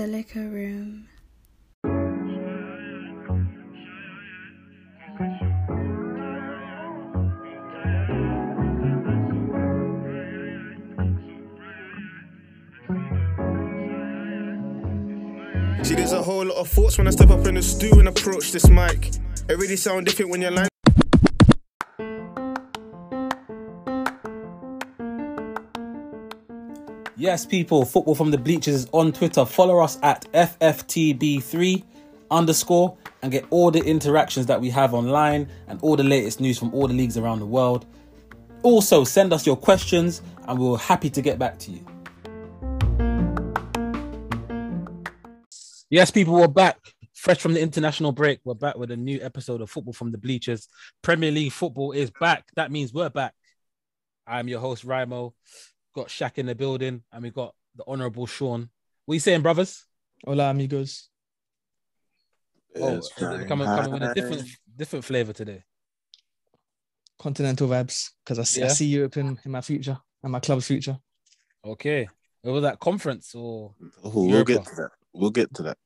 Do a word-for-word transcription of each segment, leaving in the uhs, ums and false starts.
The Liquor Room. See, there's a whole lot of thoughts when I step up in the stew and approach this mic. It really sounds different when you're lying. Yes, people, Football From The Bleachers is on Twitter. Follow us at F F T B three underscore and get all the interactions that we have online and all the latest news from all the leagues around the world. Also, send us your questions and we're happy to get back to you. Yes, people, we're back. Fresh from the international break, we're back with a new episode of Football From The Bleachers. Premier League football is back. That means we're back. I'm your host, Raimo. Got Shaq in the building, and we got the Honourable Sean. What are you saying, brothers? Hola, amigos. Oh, coming, coming with a different, different flavour today. Continental vibes, because I see, yeah. I see Europe in, in my future, and my club's future. Okay. What was that, conference or? Ooh, we'll get to that. We'll get to that.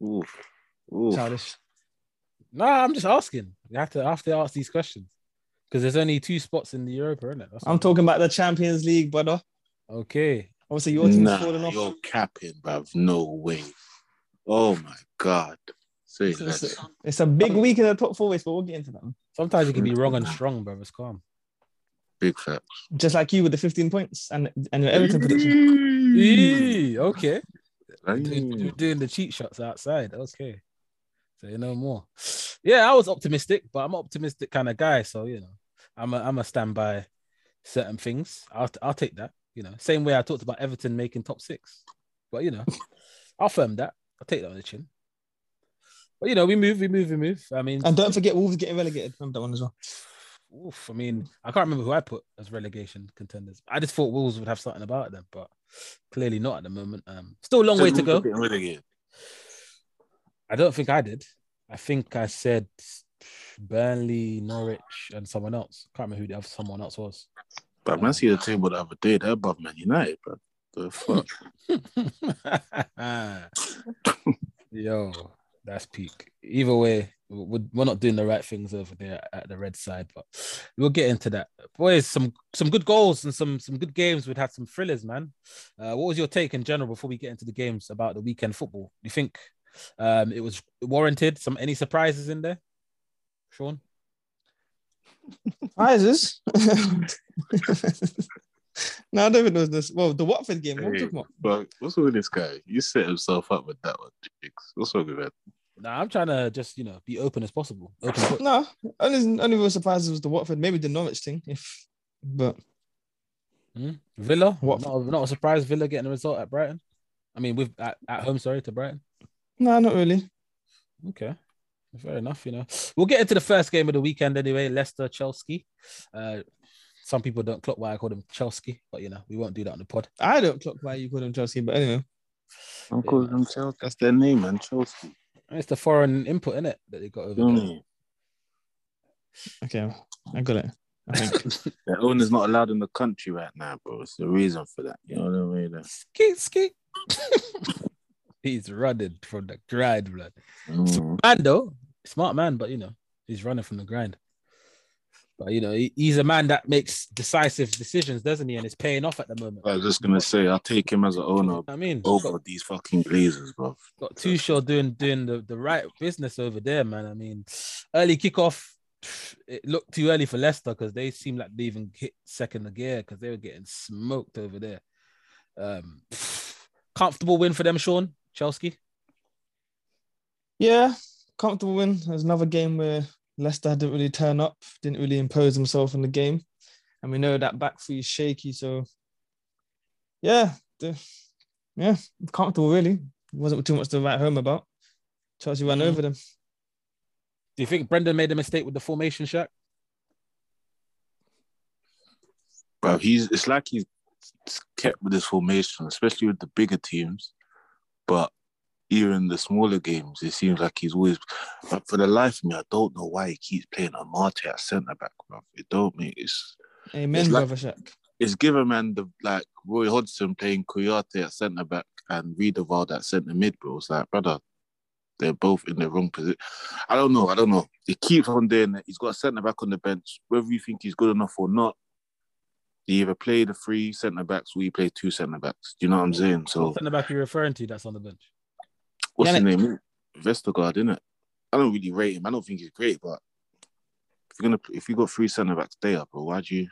Ooh. Ooh. Childish. Nah, I'm just asking. You have to, I have to ask these questions. Because there's only two spots in the Europa, isn't it? That's I'm talking about the Champions League, brother. Okay. Obviously, your team's nah, falling off. You're capping, bruv. No way. Oh, my God. Say it's, that. It's, a, it's a big week in the top four ways, but we'll get into that. Sometimes you can be wrong and strong, bruv. It's calm. Big facts. Just like you with the fifteen points and, and your Everton prediction. Eee, okay. You're doing, doing the cheat shots outside. Okay. Say no more. Yeah, I was optimistic, but I'm an optimistic kind of guy. So, you know. I'm a, I'm a stand by certain things. I'll I'll take that. You know, same way I talked about Everton making top six. But, you know, I'll firm that. I'll take that on the chin. But, you know, we move, we move, we move. I mean... And don't forget Wolves getting relegated. Remember that one as well. Oof, I mean, I can't remember who I put as relegation contenders. I just thought Wolves would have something about them, but clearly not at the moment. Um, still a long so way to go. I don't think I did. I think I said... Burnley, Norwich, and someone else. Can't remember who the other someone else was. But um, man, see the table the other day. They're above Man United, but the fuck. Yo, that's peak. Either way, we're not doing the right things over there at the red side. But we'll get into that, boys. Some some good goals and some some good games. We'd had some thrillers, man. Uh, what was your take in general before we get into the games about the weekend football? Do you think um, it was warranted? Some any surprises in there? Sean? Hi, is this? No, I don't even know this. Well, the Watford game. Hey, what bro, what's with this guy? You set himself up with that one, Jigs. What's wrong with that? Nah, I'm trying to just, you know, be open as possible. Open no, only, only real surprises was the Watford, maybe the Norwich thing. If, but hmm? Villa? What? Not, not a surprise, Villa getting a result at Brighton. I mean, with at, at home, sorry, to Brighton. No, nah, not really. Okay. Fair enough, you know. We'll get into the first game of the weekend anyway, Leicester, Chelsea. Uh, some people don't clock why I call them Chelsea, but, you know, we won't do that on the pod. I don't clock why you call them Chelsea, but anyway. I'm calling yeah. them Chelsea. That's their name, man, Chelsea. It's the foreign input, innit, that they got over mm. there. Okay, I got it. I think their owner's not allowed in the country right now, bro. It's the reason for that. You know what I mean? Skeet, skeet. He's running from the grind, blood. Mm. Man, though, smart man, but, you know, he's running from the grind. But, you know, he, he's a man that makes decisive decisions, doesn't he? And it's paying off at the moment. I was just going to say, I'll take him as an owner, you know I mean? Over got, these fucking Blazers, bro. Got Tuchel doing doing the, the right business over there, man. I mean, early kickoff, it looked too early for Leicester because they seemed like they even hit second gear because they were getting smoked over there. Um, comfortable win for them, Sean. Chelsea? Yeah, comfortable win. There's another game where Leicester didn't really turn up, didn't really impose themselves in the game. And we know that back three is shaky, so yeah, yeah, comfortable really. Wasn't too much to write home about. Chelsea ran mm. over them. Do you think Brendan made a mistake with the formation, Shaq? Bro, he's it's like he's kept with his formation, especially with the bigger teams. But even in the smaller games, it seems like he's always... But for the life of me, I don't know why he keeps playing a Marte at centre-back, bruv. It don't make... It's, Amen, it's brother like, Shaq. It's given man the, like, Roy Hodgson playing Kouyaté at centre-back and Riedewald at centre mid, bro. It's like, brother, they're both in the wrong position. I don't know. I don't know. He keeps on doing it. He's got a centre back on the bench. Whether you think he's good enough or not, you either play the three centre backs or you play two centre backs. Do you know what I'm saying? So what centre back are you referring to that's on the bench? What's his name? Vestergaard, innit? I don't really rate him. I don't think he's great, but if you're gonna, if you got three centre backs there, bro, why do you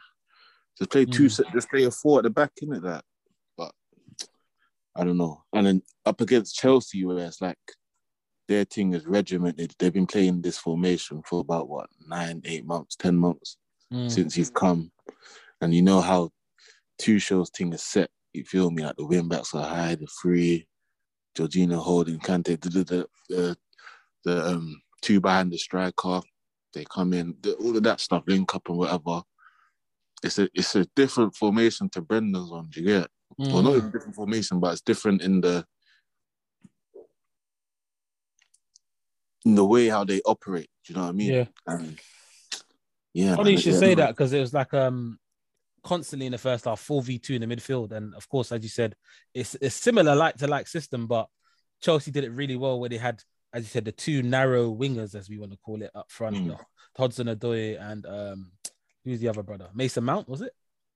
just play two? Mm. Just play a four at the back, innit? That, but I don't know. And then up against Chelsea, where it's like their thing is regimented. They've been playing this formation for about what nine, eight months, ten months mm. since he's come, and you know how Tuchel's thing is set. You feel me? Like the wing backs are high, the three, Jorginho holding, Kante, the the the, the um, two behind the striker. They come in, the, all of that stuff, link up and whatever. It's a it's a different formation to Brendan's one, do you get? Mm. Well, not a different formation, but it's different in the in the way how they operate. Do you know what I mean? Yeah. And, yeah. Funny you should yeah, say man. that because it was like um constantly in the first half, four v two in the midfield, and of course, as you said, it's it's similar like to like system, but Chelsea did it really well where they had, as you said, the two narrow wingers, as we want to call it, up front. Mm. You know, Hudson-Odoi and um, who's the other brother? Mason Mount, was it?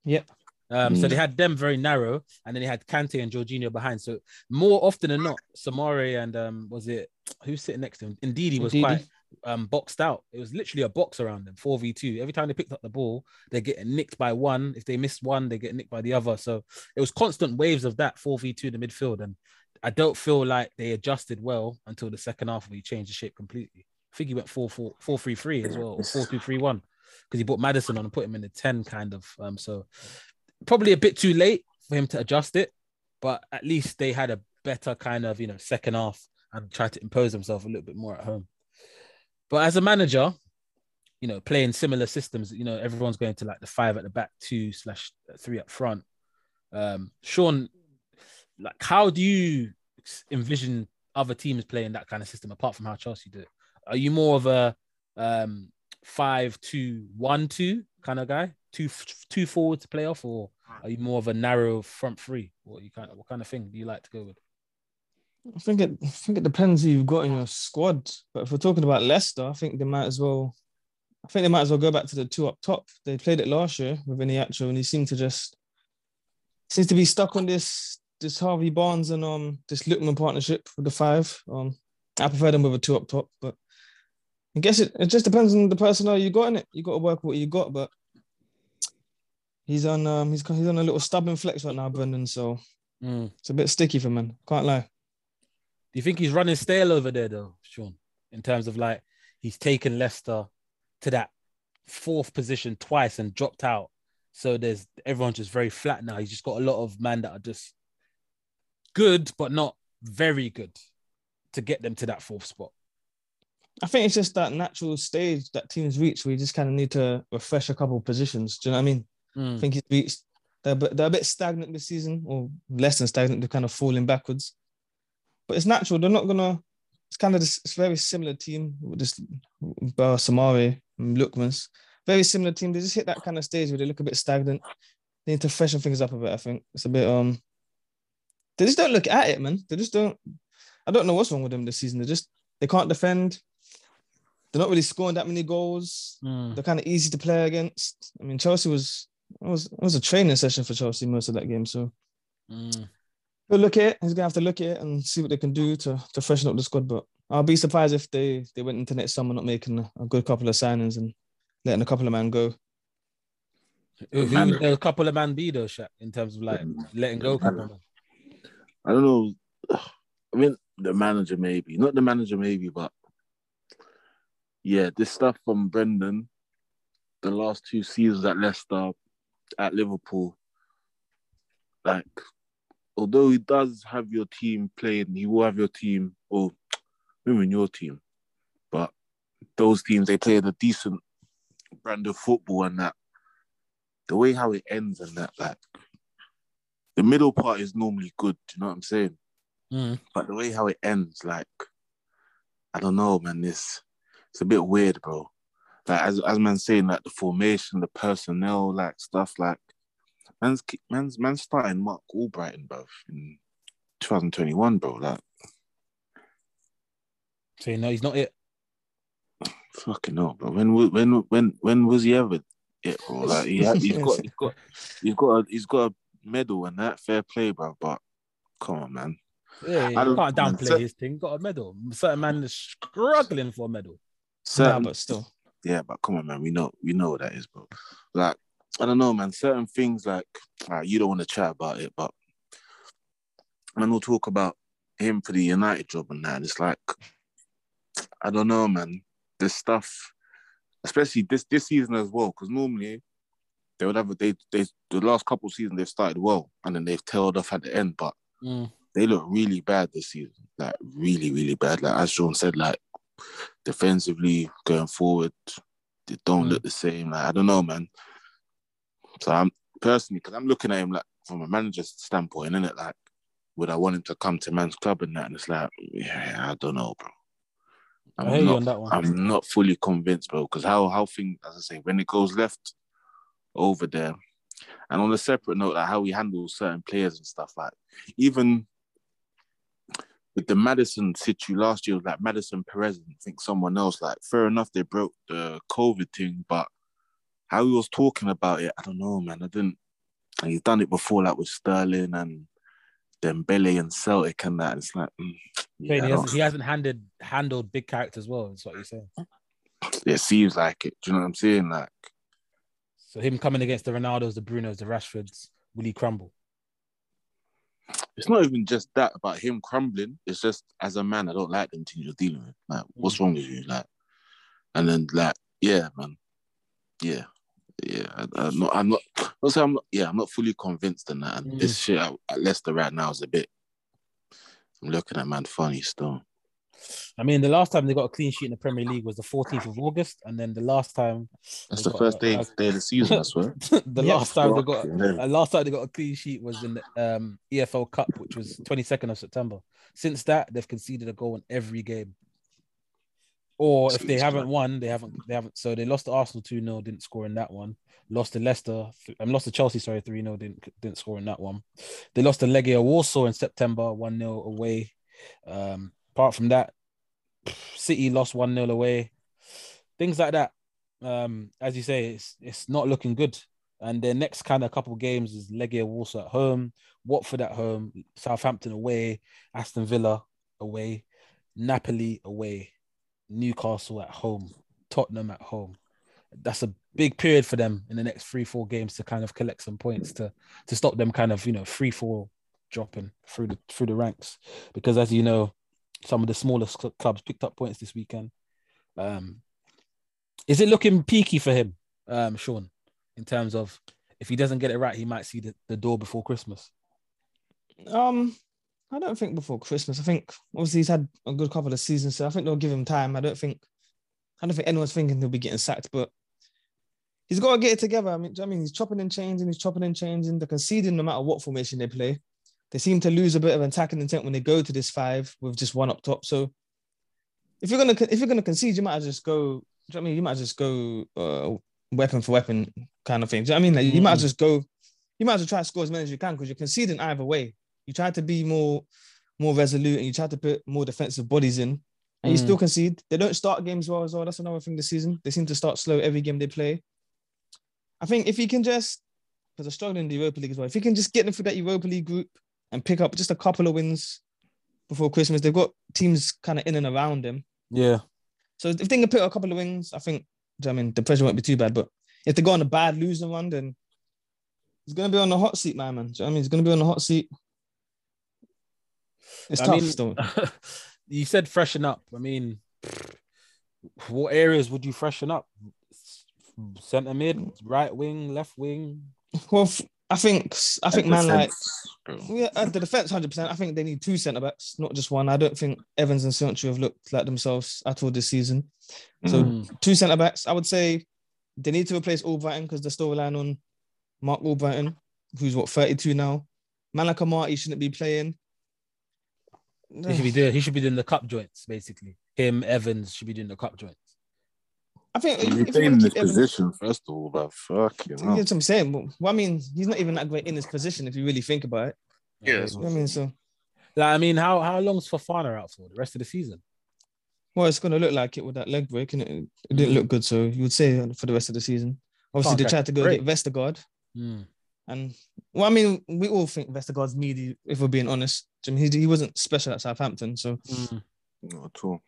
Yep. Um, mm. So they had them very narrow, and then they had Kante and Jorginho behind. So more often than not, Samare and um, was it, who's sitting next to him? Ndidi was Ndidi. quite um, boxed out. It was literally a box around them, four v two. Every time they picked up the ball, they're getting nicked by one. If they missed one, they get nicked by the other. So it was constant waves of that four v two in the midfield, and I don't feel like they adjusted well until the second half where he changed the shape completely. I think he went four four four three three as well, or four two three one, because he brought Madison on and put him in the ten kind of. Um, so probably a bit too late for him to adjust it, but at least they had a better kind of, you know, second half and tried to impose themselves a little bit more at home. But as a manager, you know, playing similar systems, you know, everyone's going to like the five at the back, two slash three up front. Um, Sean, like, how do you envision other teams playing that kind of system apart from how Chelsea do it? Are you more of a um, five two one two kind of guy, two two forward to play off, or are you more of a narrow front three? What you kind of what kind of thing do you like to go with? I think it I think it depends who you've got in your squad. But if we're talking about Leicester, I think they might as well. I think they might as well go back to the two up top. They played it last year with Iheanacho, and he seemed to just seems to be stuck on this. This Harvey Barnes and um this Lookman partnership with the five. Um, I prefer them with a two up top, but I guess it, it just depends on the personnel you got in it. You got to work with what you got, but he's on um he's he's on a little stubborn flex right now, Brendan. So mm. it's a bit sticky for man. Can't lie. Do you think he's running stale over there though, Sean? In terms of like he's taken Leicester to that fourth position twice and dropped out. So there's everyone's just very flat now. He's just got a lot of man that are just good, but not very good to get them to that fourth spot. I think it's just that natural stage that teams reach where you just kind of need to refresh a couple of positions. Do you know what I mean? Mm. I think he's reached... They're, they're a bit stagnant this season, or less than stagnant. They're kind of falling backwards. But it's natural. They're not going to... It's kind of this it's very similar team with this uh, Samare and Lookman's. Very similar team. They just hit that kind of stage where they look a bit stagnant. They need to freshen things up a bit, I think. It's a bit... um. They just don't look at it, man. They just don't. I don't know what's wrong with them this season. They just they can't defend. They're not really scoring that many goals. Mm. They're kind of easy to play against. I mean, Chelsea was it was it was a training session for Chelsea most of that game. So mm. he'll look at it. He's gonna have to look at it and see what they can do to to freshen up the squad. But I'll be surprised if they they went into next summer not making a good couple of signings and letting a couple of men go. Who would a couple of men be though, Shaq, in terms of like letting go a couple of men? I don't know. I mean, the manager maybe. Not the manager maybe, but yeah, this stuff from Brendan, the last two seasons at Leicester, at Liverpool, like, although he does have your team playing, he will have your team, or maybe your team, but those teams, they played a decent brand of football and that. The way how it ends and that, like, the middle part is normally good, do you know what I'm saying? Mm. But the way how it ends, like, I don't know, man, it's, it's a bit weird, bro. Like, as as man's saying, like, the formation, the personnel, like, stuff, like, man's man's, man's starting Mark Albrighton, bro, in twenty twenty-one, bro. That. So you know he's not it. Fucking no, bro. When when when when was he ever it, bro? Like he had, he's got he's got he's got a, he's got a medal and that, fair play, bro. But come on, man. Yeah, yeah. I don't, can't downplay man. his thing. Got a medal. Certain man is struggling for a medal. Certain, nah, but still. Yeah, but come on, man. We know we know what that is, bro. Like, I don't know, man. Certain things like uh, you don't want to chat about it, but man, we'll talk about him for the United job and that. It's like, I don't know, man. This stuff, especially this this season as well, because normally they would have a, they they the last couple of seasons they've started well and then they've tailed off at the end, but mm. they look really bad this season, like really really bad. Like as Sean said, like defensively going forward, they don't mm. look the same. Like I don't know, man. So I'm personally, because I'm looking at him like from a manager's standpoint, innit? Like, would I want him to come to man's club and that? And it's like, yeah, I don't know, bro. I'm I hear not, you on that one. I'm not fully convinced, bro, because how, how things, as I say, when it goes left over there, and on a separate note, like how he handles certain players and stuff, like even with the Madison situ last year, like Madison Perez and I think someone else, like fair enough, they broke the COVID thing, but how he was talking about it, I don't know, man. I didn't, and he's done it before, like with Sterling and Dembele and Celtic and that. It's like, mm, yeah, he, hasn't, he hasn't handed handled big characters well. Is what you're saying. It seems like it. Do you know what I'm saying? Like, so him coming against the Ronaldos, the Brunos, the Rashfords, will he crumble? It's not even just that about him crumbling. It's just as a man, I don't like them teams you're dealing with. Like, what's wrong with you? Like, and then like, yeah, man, yeah. Yeah, I, I'm not. I'm not. Also, I'm not. Yeah, I'm not fully convinced in that. And mm. this shit at, at Leicester right now is a bit. I'm looking at man funny still. I mean, the last time they got a clean sheet in the Premier League was the fourteenth of August, and then the last time that's the first a, day, a, day of the season. I swear. the yeah, last time they got. The last time they got a clean sheet was in the um, E F L Cup, which was twenty-second of September. Since that, they've conceded a goal in every game. Or if they haven't won, they haven't. They haven't. So they lost to Arsenal two nil, didn't score in that one. Lost to Leicester, and lost to Chelsea. Sorry, three nil, didn't didn't score in that one. They lost to Legia Warsaw in September, one nil away. Um, apart from that, City lost one nil away. Things like that. Um, as you say, it's it's not looking good. And their next kind of couple of games is Legia Warsaw at home, Watford at home, Southampton away, Aston Villa away, Napoli away. Newcastle at home, Tottenham at home. That's a big period for them in the next three, four games to kind of collect some points to to stop them kind of, you know, three, four dropping through the through the ranks. Because as you know, some of the smallest clubs picked up points this weekend. Um, is it looking peaky for him, um, Sean, in terms of if he doesn't get it right, he might see the, the door before Christmas? Um. I don't think before Christmas. I think obviously he's had a good couple of seasons, so I think they'll give him time. I don't think, I don't think anyone's thinking he'll be getting sacked, but he's got to get it together. I mean, I mean, he's chopping and changing, he's chopping and changing. They're conceding no matter what formation they play. They seem to lose a bit of attacking intent when they go to this five with just one up top. So if you're gonna if you're gonna concede, you might just go. Do you know what I mean? You might just go uh, weapon for weapon kind of thing. Do you know what I mean? Like, you mm-hmm. might just go. You might as well try to score as many as you can because you're conceding either way. You try to be more, more resolute and you try to put more defensive bodies in and mm. you still concede. They don't start games well as well. That's another thing this season. They seem to start slow every game they play. I think if he can just, because they're struggling in the Europa League as well, if he can just get them through that Europa League group and pick up just a couple of wins before Christmas, they've got teams kind of in and around them. Yeah. So if they can pick up a couple of wins, I think, I mean, the pressure won't be too bad, but if they go on a bad losing run, then he's going to be on the hot seat, my man. Do you know what I mean? He's going to be on the hot seat. It's I tough mean, you said freshen up. I mean, what areas would you freshen up? Centre mid, right wing, left wing? Well, I think I think at man like yeah, at the defence one hundred percent. I think they need two centre backs, not just one. I don't think Evans and Sancho have looked like themselves at all this season. So mm. two centre backs. I would say they need to replace Albrighton because they're still relying on Mark Albrighton, who's what thirty-two now. Malika Marty shouldn't be playing. He should be doing. He should be doing the cup joints, basically. Him, Evans should be doing the cup joints. I think he's playing in this Evans, position first of all, but fuck you. That's what I'm saying. Well, I mean, he's not even that great in his position if you really think about it. Yeah. You know what I mean, so Like, I mean, how how long's Fofana out for? The rest of the season? Well, it's going to look like it with that leg break, and it, it mm. didn't look good. So you would say for the rest of the season. Obviously, okay. they tried to go Great. get Vestergaard. Mm. And, well, I mean, we all think Vestergaard's needy, if we're being honest. I mean, he, he wasn't special at Southampton, so... Mm. Not at all.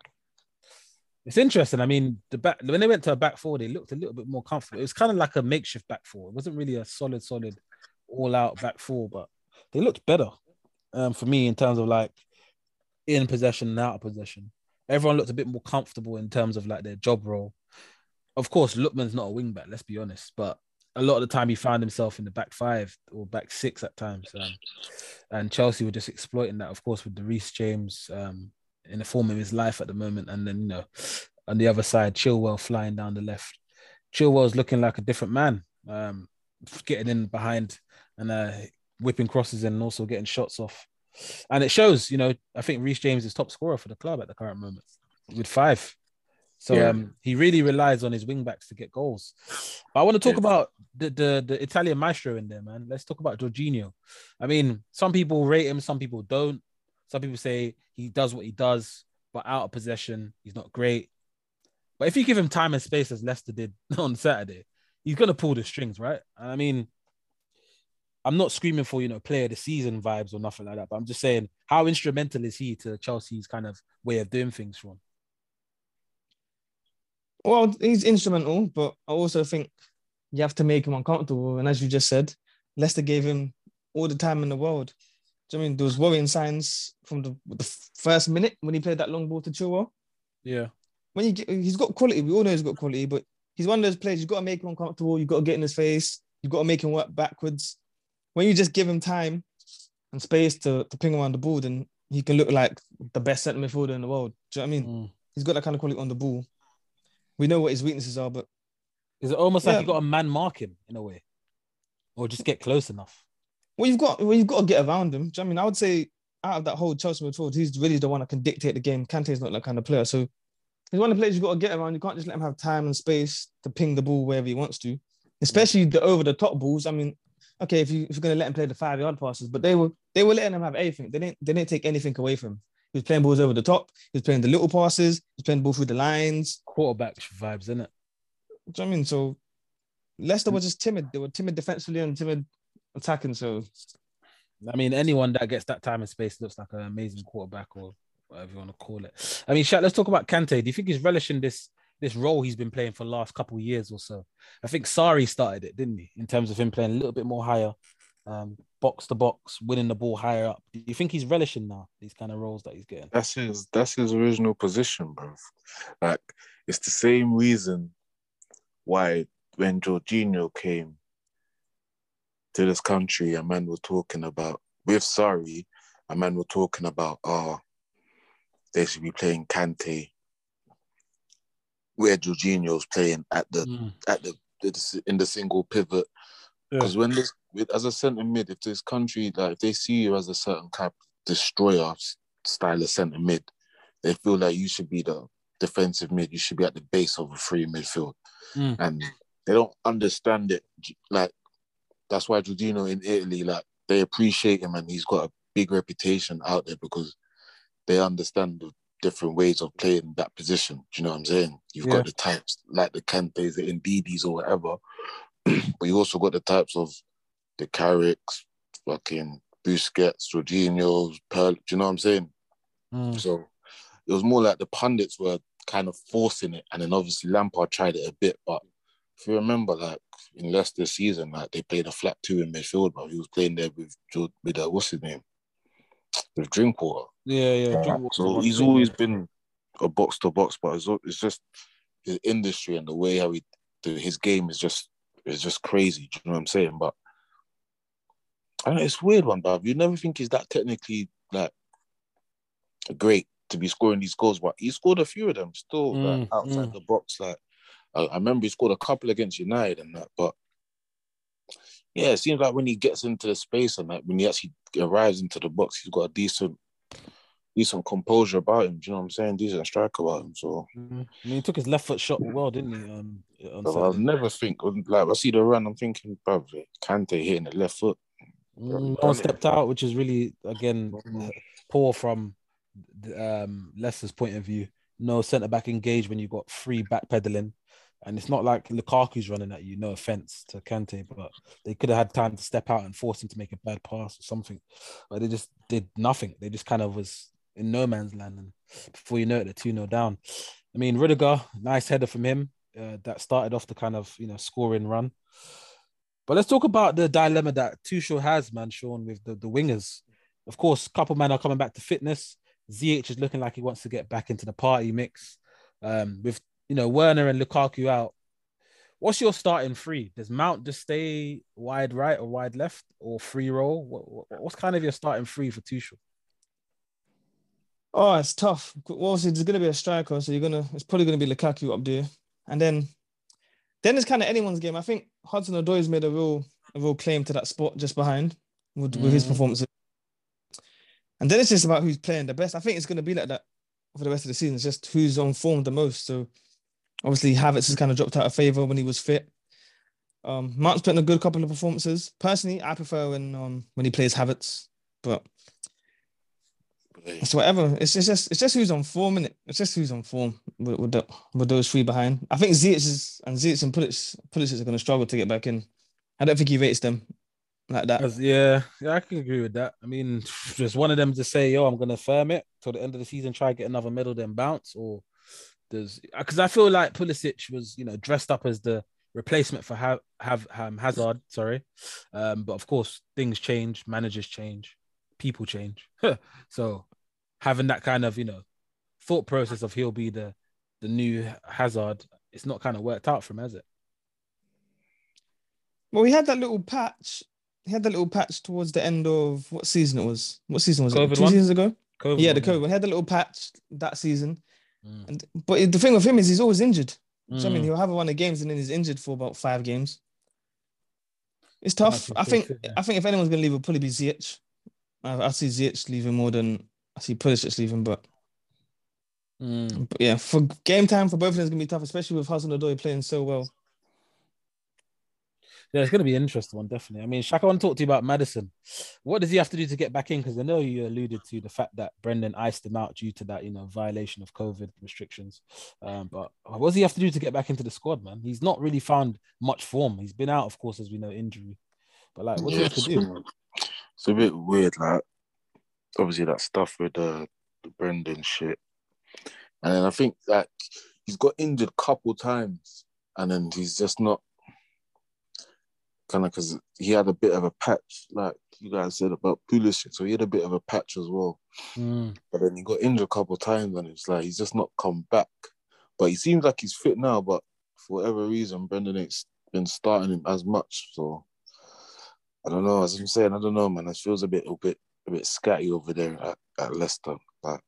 It's interesting. I mean, the back, when they went to a back four, they looked a little bit more comfortable. It was kind of like a makeshift back four. It wasn't really a solid, solid, all-out back four, but they looked better um, for me in terms of, like, in possession and out of possession. Everyone looked a bit more comfortable in terms of, like, their job role. Of course, Lookman's not a wing-back, let's be honest, but a lot of the time he found himself in the back five or back six at times. Um, and Chelsea were just exploiting that, of course, with the Reece James... Um, in the form of his life at the moment. And then, you know, on the other side, Chilwell flying down the left. Chilwell's looking like a different man, um, getting in behind and uh, whipping crosses and also getting shots off. And it shows, you know, I think Reece James is top scorer for the club at the current moment with five. So yeah. um, he really relies on his wing-backs to get goals. But I want to talk yeah. about the, the the Italian maestro in there, man. Let's talk about Jorginho. I mean, some people rate him, some people don't. Some people say he does what he does, but out of possession, he's not great. But if you give him time and space, as Leicester did on Saturday, he's going to pull the strings, right? And I mean, I'm not screaming for, you know, player of the season vibes or nothing like that, but I'm just saying, how instrumental is he to Chelsea's kind of way of doing things from? Well, he's instrumental, but I also think you have to make him uncomfortable. And as you just said, Leicester gave him all the time in the world. Do you know what I mean? There was worrying signs from the, the first minute when he played that long ball to Chilwell. Yeah. When you get, he's got quality. We all know he's got quality, but he's one of those players, you've got to make him uncomfortable. You've got to get in his face. You've got to make him work backwards. When you just give him time and space to, to ping around the ball, then he can look like the best centre midfielder in the world. Do you know what I mean? Mm. He's got that kind of quality on the ball. We know what his weaknesses are, but... Is it almost yeah. like you've got to man mark him in a way? Or just get close enough? Well, you've got well, you've got to get around him. Do you know what I mean? I would say out of that whole Chelsea midfield, he's really the one that can dictate the game. Kante's not that kind of player. So he's one of the players you've got to get around. You can't just let him have time and space to ping the ball wherever he wants to, especially the over-the-top balls. I mean, okay, if, you, if you're going to let him play the five-yard passes, but they were they were letting him have everything. They didn't, they didn't take anything away from him. He was playing balls over the top. He was playing the little passes. He was playing the ball through the lines. Quarterback vibes, isn't it? Do you know what I mean? So Leicester was just timid. They were timid defensively and timid attacking, so I mean, anyone that gets that time and space looks like an amazing quarterback or whatever you want to call it. I mean, Shaq, let's talk about Kante. Do you think he's relishing this this role he's been playing for the last couple of years or so? I think Sarri started it, didn't he? In terms of him playing a little bit more higher, um, box to box, winning the ball higher up. Do you think he's relishing now these kind of roles that he's getting? That's his that's his original position, bro. Like, it's the same reason why when Jorginho came to this country, a man were talking about, with Sarri, a man were talking about, oh, they should be playing Kante, where Jorginho's playing at the mm. at the in the single pivot, because yeah. when this as a centre mid, if this country like if they see you as a certain type destroyer style of centre mid, they feel like you should be the defensive mid, you should be at the base of a free midfield, mm. and they don't understand it like. That's why Jorginho in Italy, like, they appreciate him and he's got a big reputation out there because they understand the different ways of playing that position. Do you know what I'm saying? You've yeah. got the types, like the Kantes, the Ndidis or whatever, but you also got the types of the Carricks, fucking Busquets, Jorginho, Pearl, do you know what I'm saying? Mm. So it was more like the pundits were kind of forcing it, and then obviously Lampard tried it a bit, but if you remember, like, in Leicester season, like, they played a flat two in midfield, but he was playing there with, with uh, what's his name? With Drinkwater. Yeah, yeah. Like, so he's always been a box-to-box, but it's, it's just his industry and the way how he, the, his game is just is just crazy, do you know what I'm saying? But, I don't know, it's a weird one, bruv. You never think he's that technically, like, great to be scoring these goals, but he scored a few of them still, mm, like, outside mm. the box, like, I remember he scored a couple against United and that, but yeah, it seems like when he gets into the space and that, when he actually arrives into the box, he's got a decent, decent composure about him. Do you know what I'm saying? Decent strike about him. So mm-hmm. I mean, he took his left foot shot well, didn't he? Um, I'll never think like I see the run. I'm thinking, bruv, Kante hitting the left foot. Mm, one stepped out, which is really again. Mm-hmm. poor from um, Leicester's point of view. No centre-back engage when you've got three back-pedalling. And it's not like Lukaku's running at you, no offence to Kante, but they could have had time to step out and force him to make a bad pass or something. But they just did nothing. They just kind of was in no man's land. And before you know it, they're two nil down. I mean, Rudiger, nice header from him. Uh, that started off the kind of, you know, scoring run. But let's talk about the dilemma that Tuchel has, man, Sean, with the, the wingers. Of course, a couple of men are coming back to fitness. Ziyech is looking like he wants to get back into the party mix. Um, with, you know, Werner and Lukaku out. What's your starting three? Does Mount just stay wide right or wide left or free roll? What, what's kind of your starting three for Tuchel? Oh, it's tough. Obviously, there's going to be a striker, so you're gonna. It's probably going to be Lukaku up there. And then, then it's kind of anyone's game. I think Hudson-Odoi's made a real, a real claim to that spot just behind with, mm. with his performances. And then it's just about who's playing the best. I think it's going to be like that for the rest of the season. It's just who's on form the most. So obviously Havertz has kind of dropped out of favour when he was fit. Um, Mount's put in a good couple of performances. Personally, I prefer when um, when he plays Havertz, but it's whatever. It's, it's just it's just who's on form, innit? It's just who's on form with with, the, with those three behind. I think Ziyech is, and Ziyech and Pulisic, Pulisic are going to struggle to get back in. I don't think he rates them like that. Yeah, yeah, I can agree with that. I mean, just one of them to say, yo, I'm going to firm it till the end of the season, try to get another medal, then bounce. Or there's, because I feel like Pulisic was, you know, dressed up as the replacement for have have um, Hazard, sorry. Um, but of course, things change, managers change, people change. So having that kind of, you know, thought process of he'll be the, the new Hazard, it's not kind of worked out for him, has it? Well, he had that little patch. He had that little patch towards the end of what season it was? What season was COVID it? Two one? Seasons ago? COVID yeah, the COVID. One. He had that little patch that season. Mm. And But the thing with him is he's always injured. Mm. So, I mean, he'll have a run of games and then he's injured for about five games. It's tough. I think it, yeah. I think if anyone's going to leave, it'll probably be Ziyech. I, I see Ziyech leaving more than I see Pulisic leaving, but... Mm. But yeah, for game time for both of them is going to be tough, especially with Hudson-Odoi playing so well. Yeah, it's going to be an interesting one, definitely. I mean, Shaq, I want to talk to you about Madison. What does he have to do to get back in? Because I know you alluded to the fact that Brendan iced him out due to that, you know, violation of COVID restrictions. Um, but what does he have to do to get back into the squad, man? He's not really found much form. He's been out, of course, as we know, injury. But, like, what does yeah, he have to do? It's a bit weird, like, obviously that stuff with uh, the Brendan shit. And then I think, like, he's got injured a couple times and then he's just not kind of, because he had a bit of a patch, like you guys said about Pulisic, so he had a bit of a patch as well. Mm. But then he got injured a couple of times, and it's like he's just not come back. But he seems like he's fit now, but for whatever reason, Brendan ain't been starting him as much. So I don't know. As I'm saying, I don't know, man. It feels a bit, a bit, a bit scatty over there at, at Leicester. Like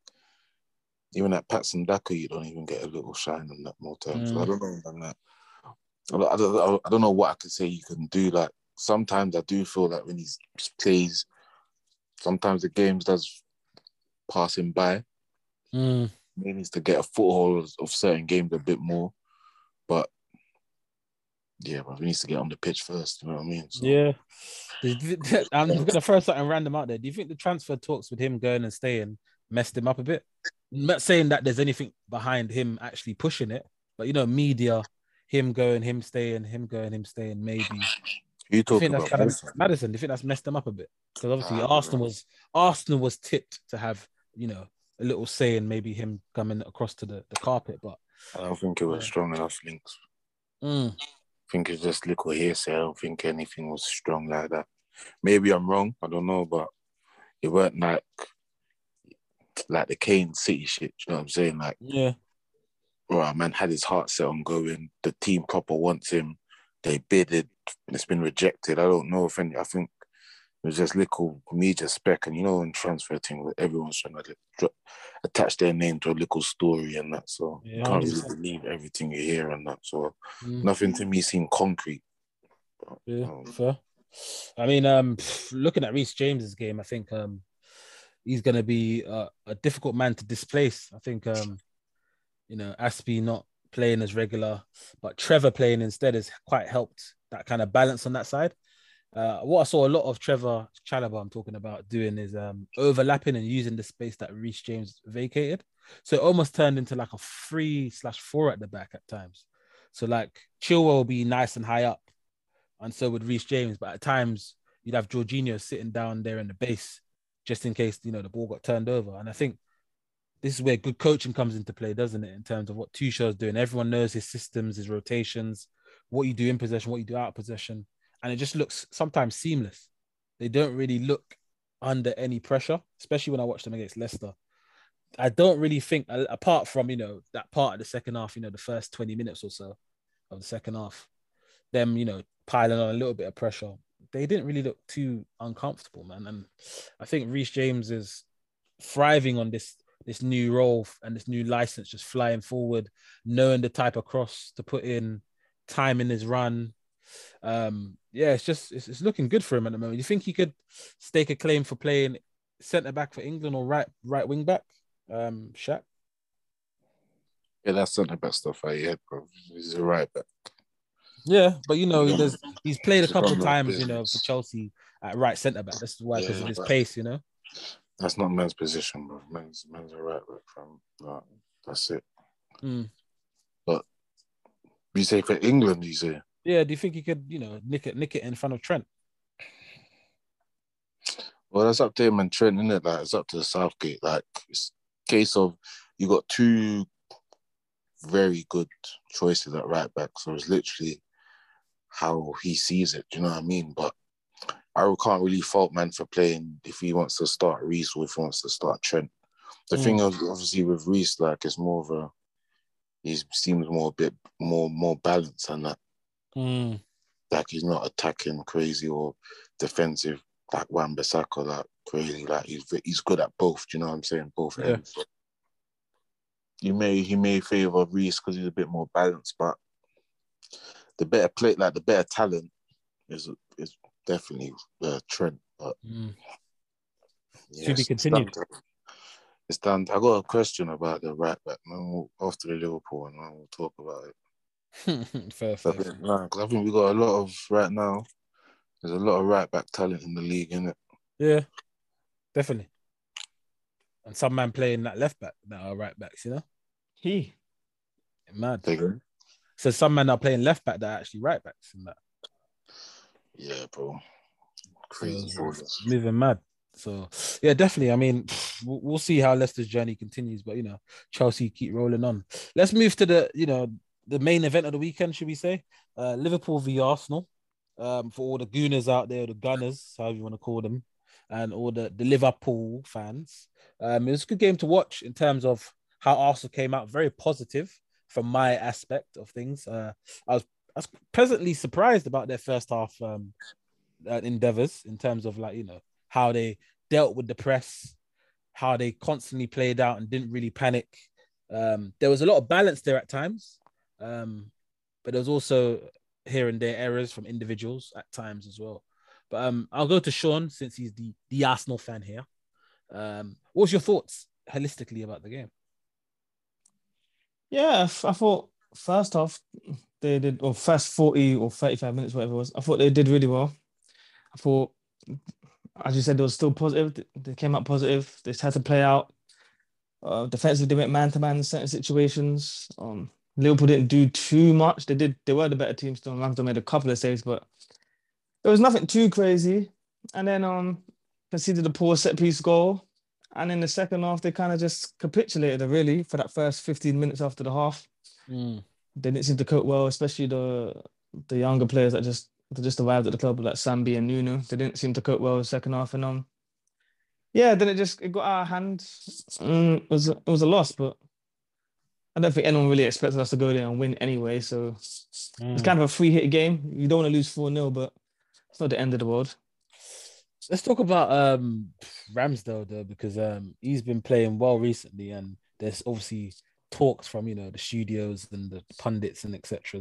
even at Patson Daka, you don't even get a little shine on that more times. Mm. So I don't know, man. That. I don't, I don't know what I can say you can do. Like sometimes I do feel like when he plays, sometimes the game's does passing by. Mm. He needs to get a foothold of certain games a bit more. But yeah, but he needs to get on the pitch first. You know what I mean? So. Yeah. I'm going to throw something random out there. Do you think the transfer talks with him going and staying messed him up a bit? I'm not saying that there's anything behind him actually pushing it, but you know, media... Him going, him staying, him going, him staying, maybe. You talking about kind of, Madison? Do you think that's messed them up a bit? Because obviously ah, Arsenal was Arsenal was tipped to have, you know, a little say in maybe him coming across to the, the carpet, but... I don't think it was yeah. strong enough links. Mm. I think it's just little hearsay. I don't think anything was strong like that. Maybe I'm wrong. I don't know, but it weren't like like the Kane City shit. You know what I'm saying? Like, yeah. Right, man had his heart set on going. The team proper wants him. They bidded. It's been rejected. I don't know if any. I think it was just little media spec, and you know, in transfer thing, everyone's trying to like, attach their name to a little story and that. So yeah, can't really believe everything you hear and that. So mm. nothing to me seemed concrete. But, yeah, um, fair. I mean, um, looking at Reece James's game, I think um, he's going to be a, a difficult man to displace. I think. Um, You know, Aspie not playing as regular, but Trevor playing instead has quite helped that kind of balance on that side. Uh, what I saw a lot of Trevor Chalobah, I'm talking about, doing is um, overlapping and using the space that Reece James vacated. So it almost turned into like a three slash four at the back at times. So like Chilwell will be nice and high up, and so would Reece James. But at times you'd have Jorginho sitting down there in the base just in case, you know, the ball got turned over. And I think this is where good coaching comes into play, doesn't it? In terms of what Tuchel is doing, everyone knows his systems, his rotations, what you do in possession, what you do out of possession. And it just looks sometimes seamless. They don't really look under any pressure, especially when I watch them against Leicester. I don't really think, apart from, you know, that part of the second half, you know, the first twenty minutes or so of the second half, them, you know, piling on a little bit of pressure, they didn't really look too uncomfortable, man. And I think Reece James is thriving on this this new role and this new license, just flying forward, knowing the type of cross to put in, time in his run. Um, yeah, it's just, it's, it's looking good for him at the moment. You think he could stake a claim for playing centre-back for England or right right wing-back, um, Shaq? Yeah, that's centre-back stuff I hear, bro. He's a right-back. Yeah, but, you know, he he's played a couple of times, you know, for Chelsea at right centre-back. This is why, because yeah, of his right. pace, you know? That's not man's position, bro. Man's, man's a right-back, from no, that's it. Mm. But you say for England, you say? Yeah, do you think he could, you know, nick it, nick it in front of Trent? Well, that's up to him and Trent, isn't it? Like, it's up to the Southgate. Like, it's a case of you got two very good choices at right back, so it's literally how he sees it. Do you know what I mean? But I can't really fault man for playing if he wants to start Reece or if he wants to start Trent. The mm. thing, obviously, with Reece, like, it's more of a he seems more a bit more more balanced and that. Mm. Like, he's not attacking crazy or defensive like Wan-Bissaka, like crazy. Like, he's he's good at both. Do you know what I'm saying? Both yeah. ends. You may he may favour Reece because he's a bit more balanced, but the better play, like the better talent, is is definitely uh, Trent. But mm. yeah, to be continued. It's down to, it's down to, I got a question about the right back. We'll, after the Liverpool, and we'll talk about it. fair, fair. I think, nah, I think we got a lot of right now. There's a lot of right back talent in the league, isn't it? Yeah, definitely. And some man playing that left back that are right backs, you know. He mad. Bigger. So some men are playing left back that are actually right backs in that. Yeah, bro. Crazy. So, moving mad. So yeah, definitely. I mean, we'll see how Leicester's journey continues, but you know, Chelsea keep rolling on. Let's move to the, you know, the main event of the weekend, should we say? Uh, Liverpool v Arsenal. Um, for all the gooners out there, the gunners, however you want to call them, and all the, the Liverpool fans. Um, it was a good game to watch in terms of how Arsenal came out. Very positive from my aspect of things. Uh, I was I was pleasantly surprised about their first half um, uh, endeavours in terms of, like, you know, how they dealt with the press, how they constantly played out and didn't really panic. Um, there was a lot of balance there at times. Um, but there's also here and there errors from individuals at times as well. But um, I'll go to Sean since he's the, the Arsenal fan here. Um, what was your thoughts holistically about the game? Yeah, I, f- I thought first half they did, or first forty or thirty-five minutes, whatever it was, I thought they did really well. I thought, as you said, they were still positive. They came out positive. They just had to play out. Uh, defensively, they went man-to-man in certain situations. Um, Liverpool didn't do too much. They did. They were the better team still. Ramsdale made a couple of saves, but there was nothing too crazy. And then um, conceded a poor set-piece goal. And in the second half, they kind of just capitulated, really, for that first fifteen minutes after the half. Mm. They didn't seem to cope well, especially the the younger players that just that just arrived at the club, like Sambi and Nuno. They didn't seem to cope well in the second half. And um, yeah, then it just it got out of hand. Mm, it was, it was a loss, but I don't think anyone really expected us to go there and win anyway, so mm. it's kind of a free hit game. You don't want to lose four nil, but it's not the end of the world. Let's talk about um, Ramsdale, though, because um, he's been playing well recently, and there's obviously talks from, you know, the studios and the pundits and et cetera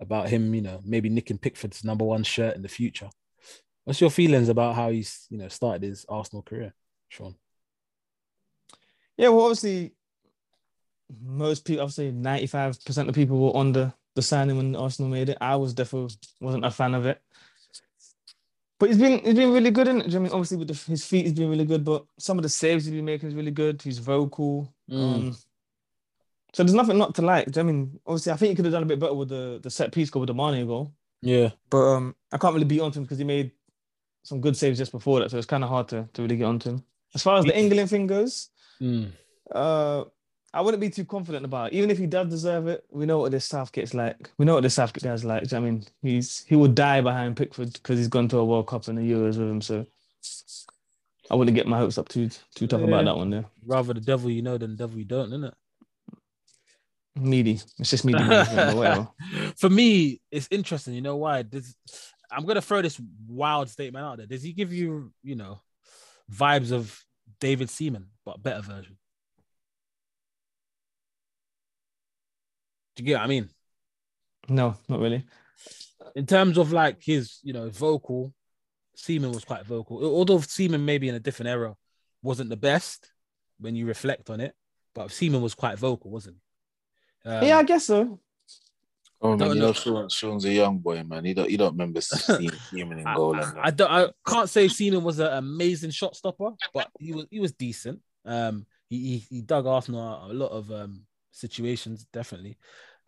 about him, you know, maybe nicking Pickford's number one shirt in the future. What's your feelings about how he's, you know, started his Arsenal career, Sean? Yeah, well, obviously, most people, I'd say ninety-five percent of people were on the, the signing when Arsenal made it. I was definitely wasn't a fan of it. But he's been he's been really good, isn't it? Do you know what I mean? Obviously, with the, his feet, he's been really good. But some of the saves he's been making is really good. He's vocal. Mm. Um, so there's nothing not to like. Do you know what I mean? Obviously, I think he could have done a bit better with the, the set piece goal, with the Mane goal. Yeah. But um, I can't really beat onto him because he made some good saves just before that. So it's kind of hard to, to really get onto him. As far as the England thing goes, mm. uh, I wouldn't be too confident about it. Even if he does deserve it, we know what this Southgate's like. We know what this Southgate guy's like. Do you know what I mean? He's he would die behind Pickford because he's gone to a World Cup and the Euros with him. So I wouldn't get my hopes up too too tough yeah. about that one there. Rather the devil you know than the devil you don't, isn't it? Meaty. It's just meaty. For me, it's interesting. You know why? Does, I'm going to throw this wild statement out there. Does he give you, you know, vibes of David Seaman, but a better version? Do you get what I mean? No, not really. In terms of like his, you know, vocal, Seaman was quite vocal. Although Seaman maybe in a different era wasn't the best when you reflect on it, but Seaman was quite vocal, wasn't he? Um, yeah, I guess so. Oh man, you know, Sean, Sean's a young boy, man. He don't, he don't remember Seaman in goal. I, I, I don't. I can't say Seaman was an amazing shot stopper, but he was he was decent. Um, he he, he dug Arsenal a lot of um. situations, definitely.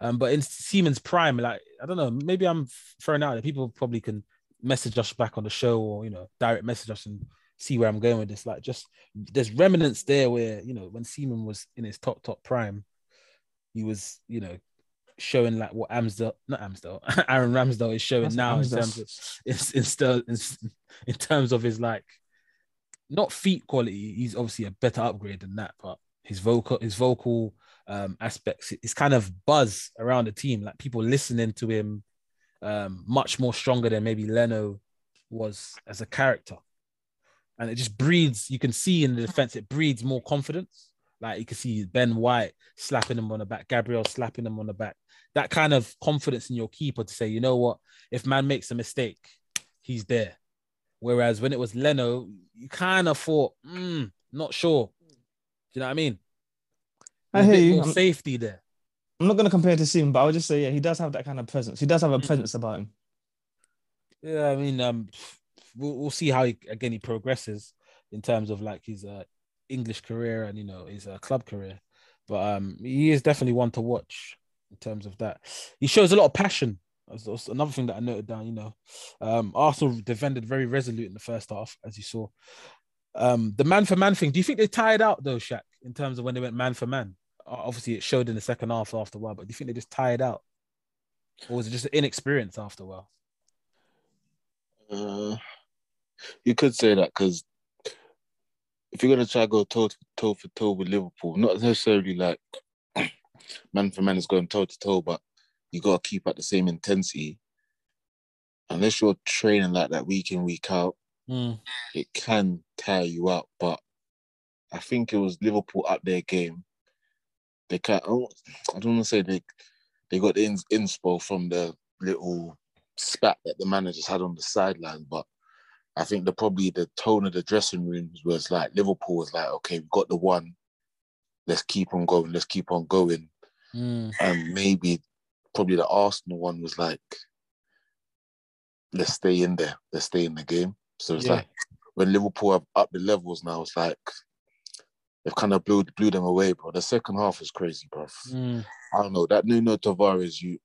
Um, but in Seaman's prime, like, I don't know, maybe I'm throwing out that people probably can message us back on the show or, you know, direct message us and see where I'm going with this. Like, just there's remnants there where, you know, when Seaman was in his top, top prime, he was, you know, showing like what Amsdale, not Amsdale, Aaron Ramsdale is showing That's now in terms, of, in, in, in terms of his, like, not feet quality. He's obviously a better upgrade than that, but his vocal, his vocal, Um, aspects, it's kind of buzz around the team, like people listening to him, um, much more stronger than maybe Leno was as a character, and it just breeds. You can see in the defense, it breeds more confidence. Like you can see Ben White slapping him on the back, Gabriel slapping him on the back. That kind of confidence in your keeper to say, you know what, if man makes a mistake, he's there. Whereas when it was Leno, you kind of thought, mm, not sure. Do you know what I mean? I hear you. Safety there. I'm not going to compare to Seaman, but I would just say, yeah, he does have that kind of presence. He does have a presence about him. Yeah, I mean, um, we'll, we'll see how he, again he progresses in terms of like his uh, English career and you know his uh, club career. But um, he is definitely one to watch in terms of that. He shows a lot of passion. That's another thing that I noted down. You know, um, Arsenal defended very resolute in the first half, as you saw. Um, the man for man thing. Do you think they tired out though, Shaq, in terms of when they went man for man? Obviously, it showed in the second half after a while, but do you think they just tired out? Or was it just inexperience after a while? Uh, you could say that because if you're going to try to go toe-to-toe for toe with Liverpool, not necessarily like man for man is going toe-to-toe, but you got to keep at the same intensity. Unless you're training like that week in, week out, mm. it can tire you out. But I think it was Liverpool up their game. They can't. Oh, I don't want to say they they got the ins, inspo from the little spat that the managers had on the sideline, but I think the probably the tone of the dressing rooms was like Liverpool was like, okay, we've got the one, let's keep on going, let's keep on going, mm. and maybe probably the Arsenal one was like, let's stay in there, let's stay in the game. So it's yeah. like when Liverpool have up the levels now, it's like. They've kind of blew, blew them away, bro. The second half was crazy, bro. Mm. I don't know. That Nuno Tavares, you,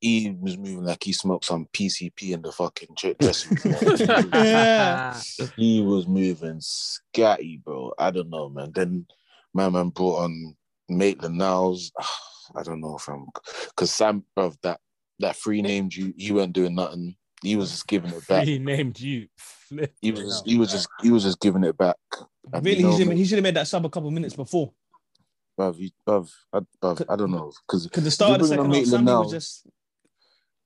he was moving like he smoked some P C P in the fucking dressing room. yeah. He was moving scatty, bro. I don't know, man. Then my man brought on Maitland-Niles. I don't know if I'm... Because Sam, bro, that, that free-named you, he weren't doing nothing. He was just giving it back. He named you. He was just, he was just he was just giving it back. And really, you know, he, should have, he should have made that sub a couple of minutes before. Bruv, he, bruv, I, bruv I don't know because the start of the second half, Sammy was just.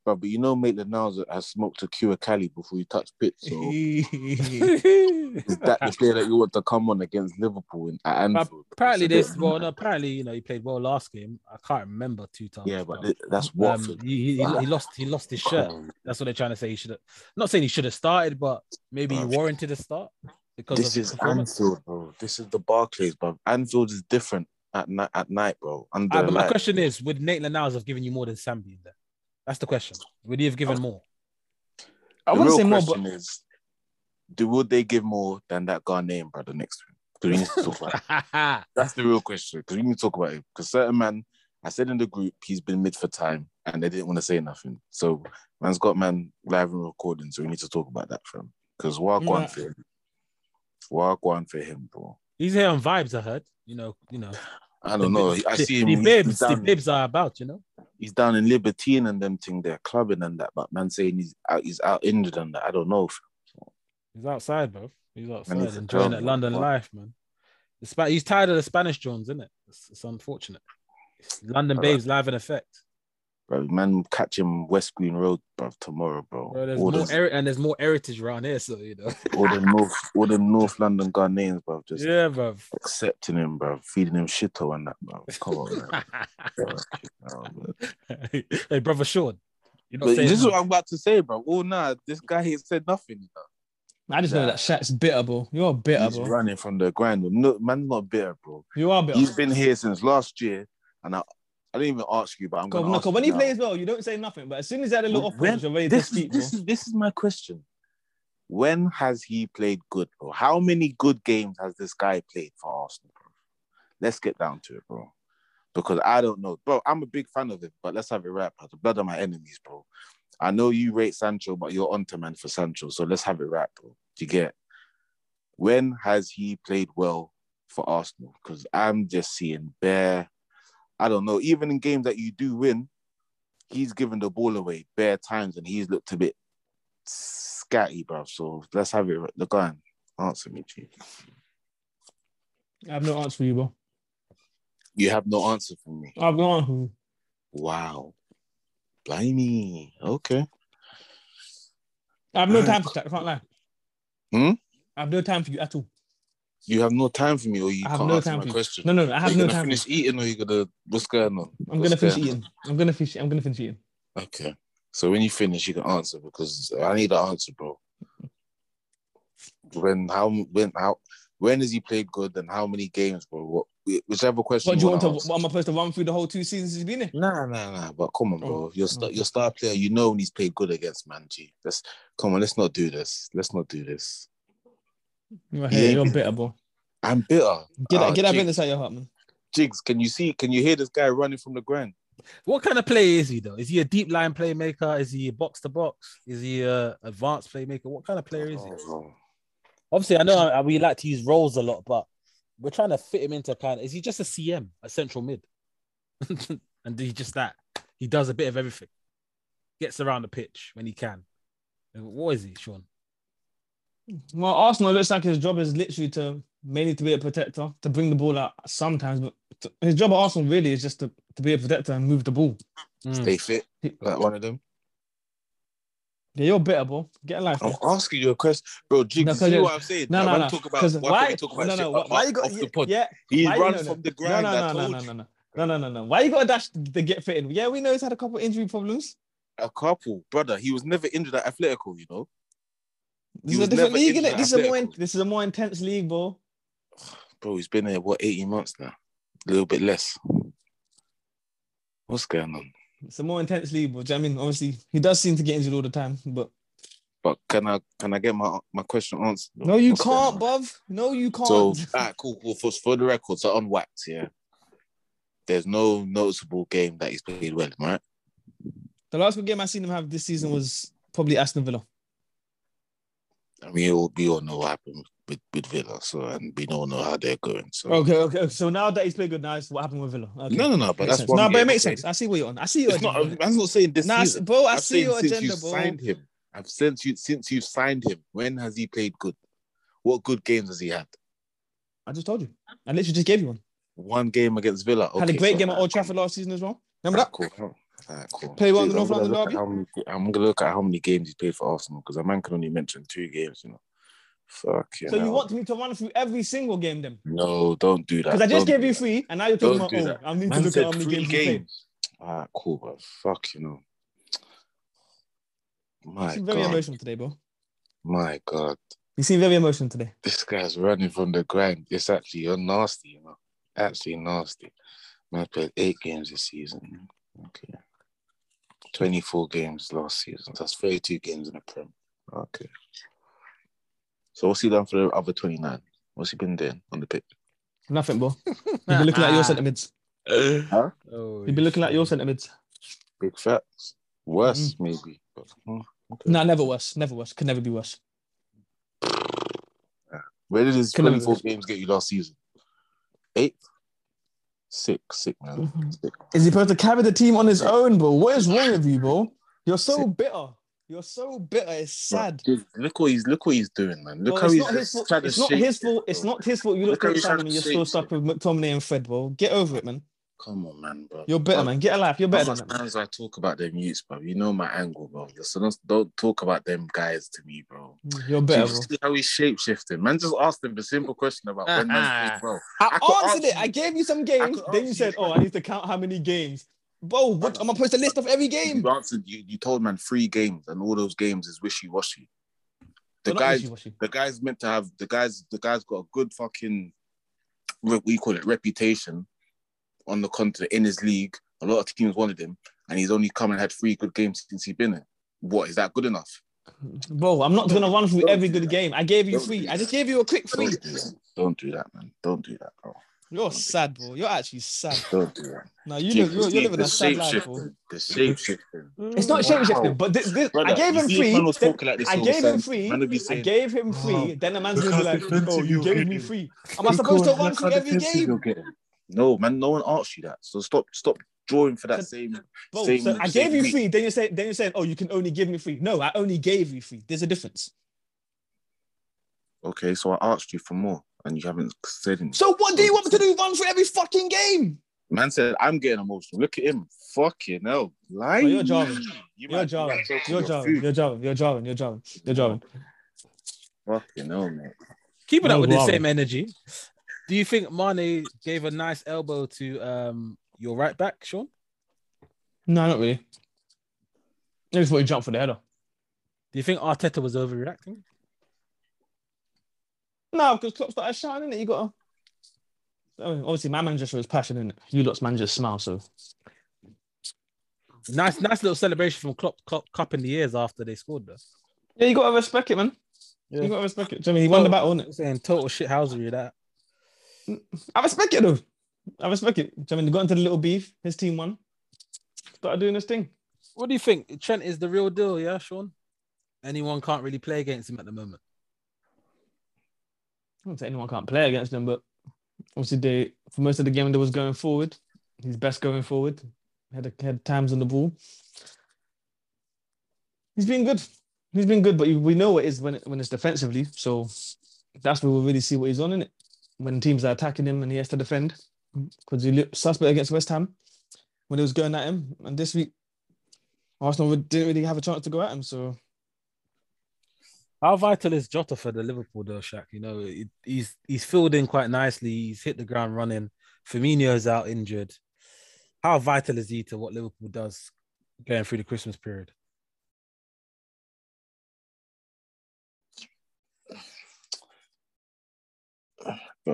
Bruv, but you know, Maitland-Niles has smoked a cure Cali before you touch pitch. So is that the player that you want to come on against Liverpool in, at Anfield? Apparently, this well, no, apparently you know he played well last game. I can't remember two times. Yeah, but, but that's Watford. Um, he, he, he lost. He lost his shirt. That's what they're trying to say. He should have. Not saying he should have started, but maybe he warranted a start. Because this is Anfield, bro. This is the Barclays, bro. Anfield is different at night. At night, bro. Under right, but my light. Question is: would Maitland-Niles have given you more than Sambi in there? That's the question. Would he have given more? I the real say question more, but... is, do would they give more than that Ghanaian brother next week? Because we need to talk about it. That's the real question. Because we need to talk about it. Because certain man, I said in the group, he's been mid for time, and they didn't want to say nothing. So man's got man live and recording. So we need to talk about that for him. Because we're going yeah. for him. We're going for him, bro. He's here on vibes. I heard. You know. You know. I don't know. I see him. The babes, the babes are about, you know. He's down in Libertine and them thing there, clubbing and that. But man saying he's out, he's out injured and that. I don't know. He's outside, bro. He's outside he's enjoying that London what? life, man. He's tired of the Spanish drones, isn't it? It's, it's unfortunate. It's London babes right. live in effect. Bro, man, catch him West Green Road, bro, tomorrow, bro. bro there's more those... er- and there's more heritage around here, so you know. all the North, all the North London Ghanaians, bro, just yeah, bro. accepting him, bro, feeding him shito and that, bro. Come on, bro. Hey, brother Sean, you're not but saying this is what I'm about to say, bro. Oh nah, this guy here said nothing, you know. I just nah. know that Shaq's bitter, bro. You're bitter, He's bro. He's running from the grind. No, man's not bitter, bro. You are bitter. He's been here since last year, and I, I didn't even ask you, but I'm going to When he now. plays well, you don't say nothing, but as soon as he had a little off range, you're ready this, to speak, this is, this is my question. When has he played good, bro? How many good games has this guy played for Arsenal, bro? Let's get down to it, bro. Because I don't know. Bro, I'm a big fan of him, but let's have it right, bro. The blood of my enemies, bro. I know you rate Sancho, but you're on to man for Sancho. So let's have it right, bro. Do you get? When has he played well for Arsenal? Because I'm just seeing bare, I don't know, even in games that you do win, he's given the ball away bare times and he's looked a bit scatty, bro. So let's have it right. Look on. Answer me, Chief. I have no answer for you, bro. You have no answer for me? I have no answer for you. Wow. Blimey. Okay. I have no time for that. I can't lie. Hmm? I have no time for you at all. You have no time for me or you I have can't no answer time my for question? No, no, no. I have no time for you. Are you going to finish eating or are you going to... What's going on? I'm going to finish eating. I'm going to finish I'm going to finish eating. Okay. So when you finish, you can answer because I need an answer, bro. When, how, when, how... When has he played good and how many games, bro? What, whichever question. What do you want, want to? What, am I supposed to run through the whole two seasons he's been in? Nah, nah, nah. But come on, bro. Oh, your star, oh. your star player, you know when he's played good against Man G. Let's come on. Let's not do this. Let's not do this. You're, here, you're bitter, bro. I'm bitter. Get that, oh, get that bitterness out your heart, man. Jigs, can you see? Can you hear this guy running from the ground? What kind of player is he though? Is he a deep line playmaker? Is he a box to box? Is he an advanced playmaker? What kind of player is he? Oh, obviously, I know we like to use roles a lot, but we're trying to fit him into kind of... Is he just a C M, a central mid? And he just that. He does a bit of everything. Gets around the pitch when he can. What is he, Sean? Well, Arsenal looks like his job is literally to... mainly to be a protector, to bring the ball out sometimes. But to, his job at Arsenal really is just to, to be a protector and move the ball. Mm. Stay fit, like one of them. Yeah, you're bitter, bro. Get a life. I'm bro. asking you a question, bro. Jigs, no, you know what I'm saying? No, no, no. Talk about, why, why can't we talk about no, no, shit why, why you got, off the pod? Yeah, he run you know, from the ground. No, no, no, no, no, no, no, no, no, no, no. Why you got to dash to get fit in? Yeah, we know he's had a couple injury problems. A couple? Brother, he was never injured at Atletico, you know? He this is a different league, isn't it? This is, a more in, this is a more intense league, bro. Bro, he's been there, what, eighteen months now? A little bit less. What's going on? It's a more intense league, but I mean, obviously, he does seem to get injured all the time. But but can I can I get my, my question answered? No, you What's can't, bruv. No, you can't. So, all right, cool, cool. For, for the records, so on wax, yeah. There's no noticeable game that he's played well, right? The last good game I've seen him have this season was probably Aston Villa. And we all, we all know what happened with, with Villa, so and we all know how they're going. So okay, okay. So now that he's played good, now it's what happened with Villa. Okay. No, no, no. But that's no, nah, but it makes sense. I see what you're on. I see your it's agenda. Not, I'm not saying this, nah, season. bro. I I've see your agenda, bro. Signed him. I've since you since you signed him. When has he played good? What good games has he had? I just told you. I literally just gave you one. One game against Villa. Okay, had a great so game at Old Trafford last season as well. Remember that? Cool. Huh? Right, cool. Play well in the North London derby. Many, I'm gonna look at how many games he played for Arsenal because a man can only mention two games, you know. Fuck yeah. So you want me to run through every single game then? No, don't do that. Because I just don't gave you three, and now you're talking about oh, I need man to look at how many games, games he played. Alright, cool, bro. Fuck, you know. My you seem God. very emotional today, bro. My God. You seem very emotional today. This guy's running from the grind. It's actually you're nasty, you know. Actually nasty. Man played eight games this season. Okay. twenty-four games last season. That's thirty-two games in the Prem. Okay. So what's he done for the other twenty-nine? What's he been doing on the pitch? Nothing, bro. You've been looking at your sentiments. Huh? Oh, You've been looking at your sentiments. Big facts. Worse, mm. maybe. But, mm, okay. No, nah, never worse. Never worse. Could never be worse. Where did his twenty-four games get you last season? Eight? Sick, sick, man. Sick. Is he supposed to carry the team on his own, bro? What is wrong with you, bro? You're so sick. bitter. You're so bitter. It's sad. Dude, look what he's look what he's doing, man. Look bro, how he's not his fault. It's not his fault. It's not his fault. You look, look at and you're still stuck with McTominay and Fred, bro. Get over it, man. Come on, man, bro. You're better, bro, man. Get a life. You're better. As much as I talk about them youths, bro, you know my angle, bro. So don't, don't talk about them guys to me, bro. You're better, Do you bro. See how he's shape-shifting? Man, just asked him a simple question about when man's big, bro. I, I answered it. You. I gave you some games. Then you said, you, oh, I need to count how many games. Bro, what, am I supposed to list off every game? You answered. You, you told, man, three games, and all those games is wishy-washy. The well, guys, the guys meant to have, the guys, the guys got a good fucking, what do you call it, reputation on the continent, in his league. A lot of teams wanted him, and he's only come and had three good games since he's been in. What, is that good enough? Bro, I'm not going to run through every good game. I gave you three. I just gave you a quick three. Don't do that, man. Don't do that, bro. You're sad, bro. You're actually sad. Don't do that. No, you live, you're, you're living a sad life, bro. The shape-shifting. It's not shape-shifting, but this, this, Brother, I gave him three. Like I gave him three. I gave him three. Then the man's going to be like, bro, you gave me three. Am I supposed to run through every game? No, man, no one asked you that. So stop stop drawing for that so, same... Bro, same so I same gave you three, then you're, say, then you're saying, oh, you can only give me three. No, I only gave you three. There's a difference. Okay, so I asked you for more, and you haven't said anything. So what do you want me to do? Run for every fucking game? Man said, I'm getting emotional. Look at him. Fucking hell. Lying. Bro, you're jarring. You you're jarring. You're jarring. You're jarring. You're jarring. You're jarring. You're jarring. Fucking hell, mate. Keep it no, up with the same energy. Do you think Mane gave a nice elbow to um, your right back, Sean? No, not really. I just thought he jumped for the header. Do you think Arteta was overreacting? No, because Klopp started shouting, innit? You got to... I mean, obviously, my manager shows passion, innit? You lot's manager smile, so... Nice nice little celebration from Klopp, Klopp cupping the ears after they scored, though. Yeah, you got to respect it, man. Yeah. You got to respect it. I mean, he won the battle, innit? Saying total shithousery, that. I respect it though. I respect it. I mean, they got into the little beef. His team won. Started doing this thing. What do you think? Trent is the real deal, yeah, Sean? Anyone can't really play against him at the moment. I wouldn't say anyone can't play against him, but obviously they, for most of the game, they was going forward. He's best going forward. Had a, had times on the ball. He's been good. He's been good, but we know it is when it, when it's defensively. So that's where we'll really see what he's on, innit? When teams are attacking him and he has to defend, because he looked suspect against West Ham when he was going at him. And this week, Arsenal didn't really have a chance to go at him. So, how vital is Jota for the Liverpool, though, Shaq? You know, it, he's he's filled in quite nicely. He's hit the ground running. Firmino's out injured. How vital is he to what Liverpool does going through the Christmas period?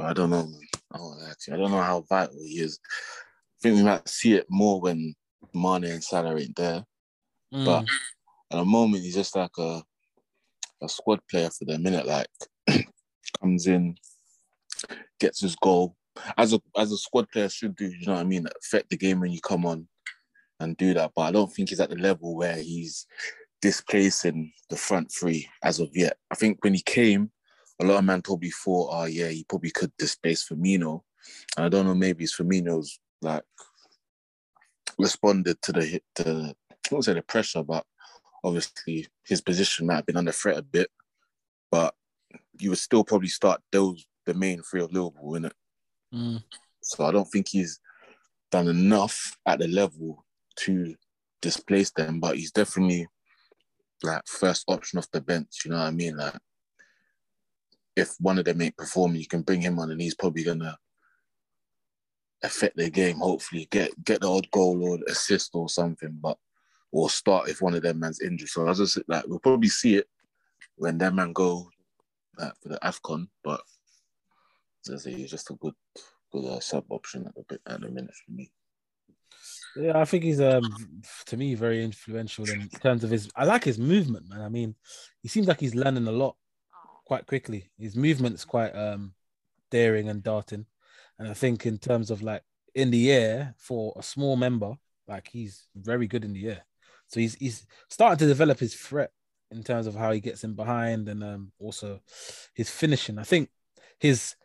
I don't know. I don't know how vital he is. I think we might see it more when Mane and Salah ain't there. Mm. But at the moment, he's just like a a squad player for the minute. Like comes in, gets his goal. As a as a squad player should do. You know what I mean? Affect the game when you come on and do that. But I don't think he's at the level where he's displacing the front three as of yet. I think when he came, a lot of man probably thought, oh yeah, he probably could displace Firmino. And I don't know, maybe it's Firmino's like responded to the hit, to I won't say the pressure, but obviously his position might have been under threat a bit. But you would still probably start those the main three of Liverpool, innit? Mm. So I don't think he's done enough at the level to displace them, but he's definitely like first option off the bench. You know what I mean? Like, if one of them ain't performing, you can bring him on and he's probably going to affect their game, hopefully. Get get the odd goal or assist or something, but or start if one of them man's injured. So I just like, we'll probably see it when that man go like, for the AFCON, but as I say, he's just a good, good uh, sub option at the, at the minute for me. Yeah, I think he's um to me very influential in terms of his. I like his movement, man. I mean, he seems like he's learning a lot quite quickly. His movement's quite um daring and darting, and I think in terms of like in the air for a small member, like he's very good in the air. So he's he's starting to develop his threat in terms of how he gets in behind and um also his finishing. I think his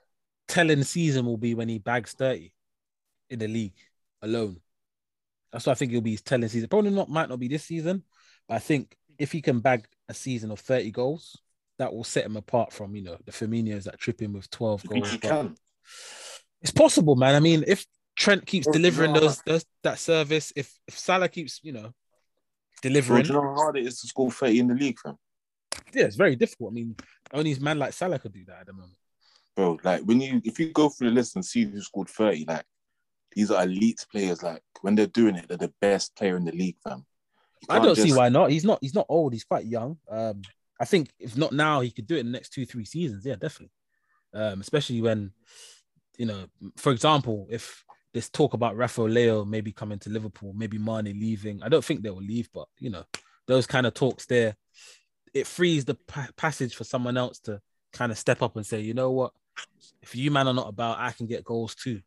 telling season will be when he bags thirty in the league alone. That's what I think he'll be his telling season. Probably not, might not be this season, but I think if he can bag a season of thirty goals, that will set him apart from, you know, the Firminos that trip him with twelve goals. Can. It's possible, man. I mean, if Trent keeps or delivering you know, those, those that service, if, if Salah keeps, you know, delivering. Do you know how hard it is to score thirty in the league, fam? Yeah, it's very difficult. I mean, only his man like Salah could do that at the moment. Bro, like, when you, if you go through the list and see who scored thirty, like, these are elite players. Like, when they're doing it, they're the best player in the league, fam. I don't just... see why not. He's not. He's not old. He's quite young. Um, I think if not now, he could do it in the next two, three seasons. Yeah, definitely. Um, especially when, you know, for example, if there's talk about Rafael Leao maybe coming to Liverpool, maybe Mane leaving. I don't think they will leave, but you know, those kind of talks there, it frees the pa- passage for someone else to kind of step up and say, you know what, if you man are not about, I can get goals too.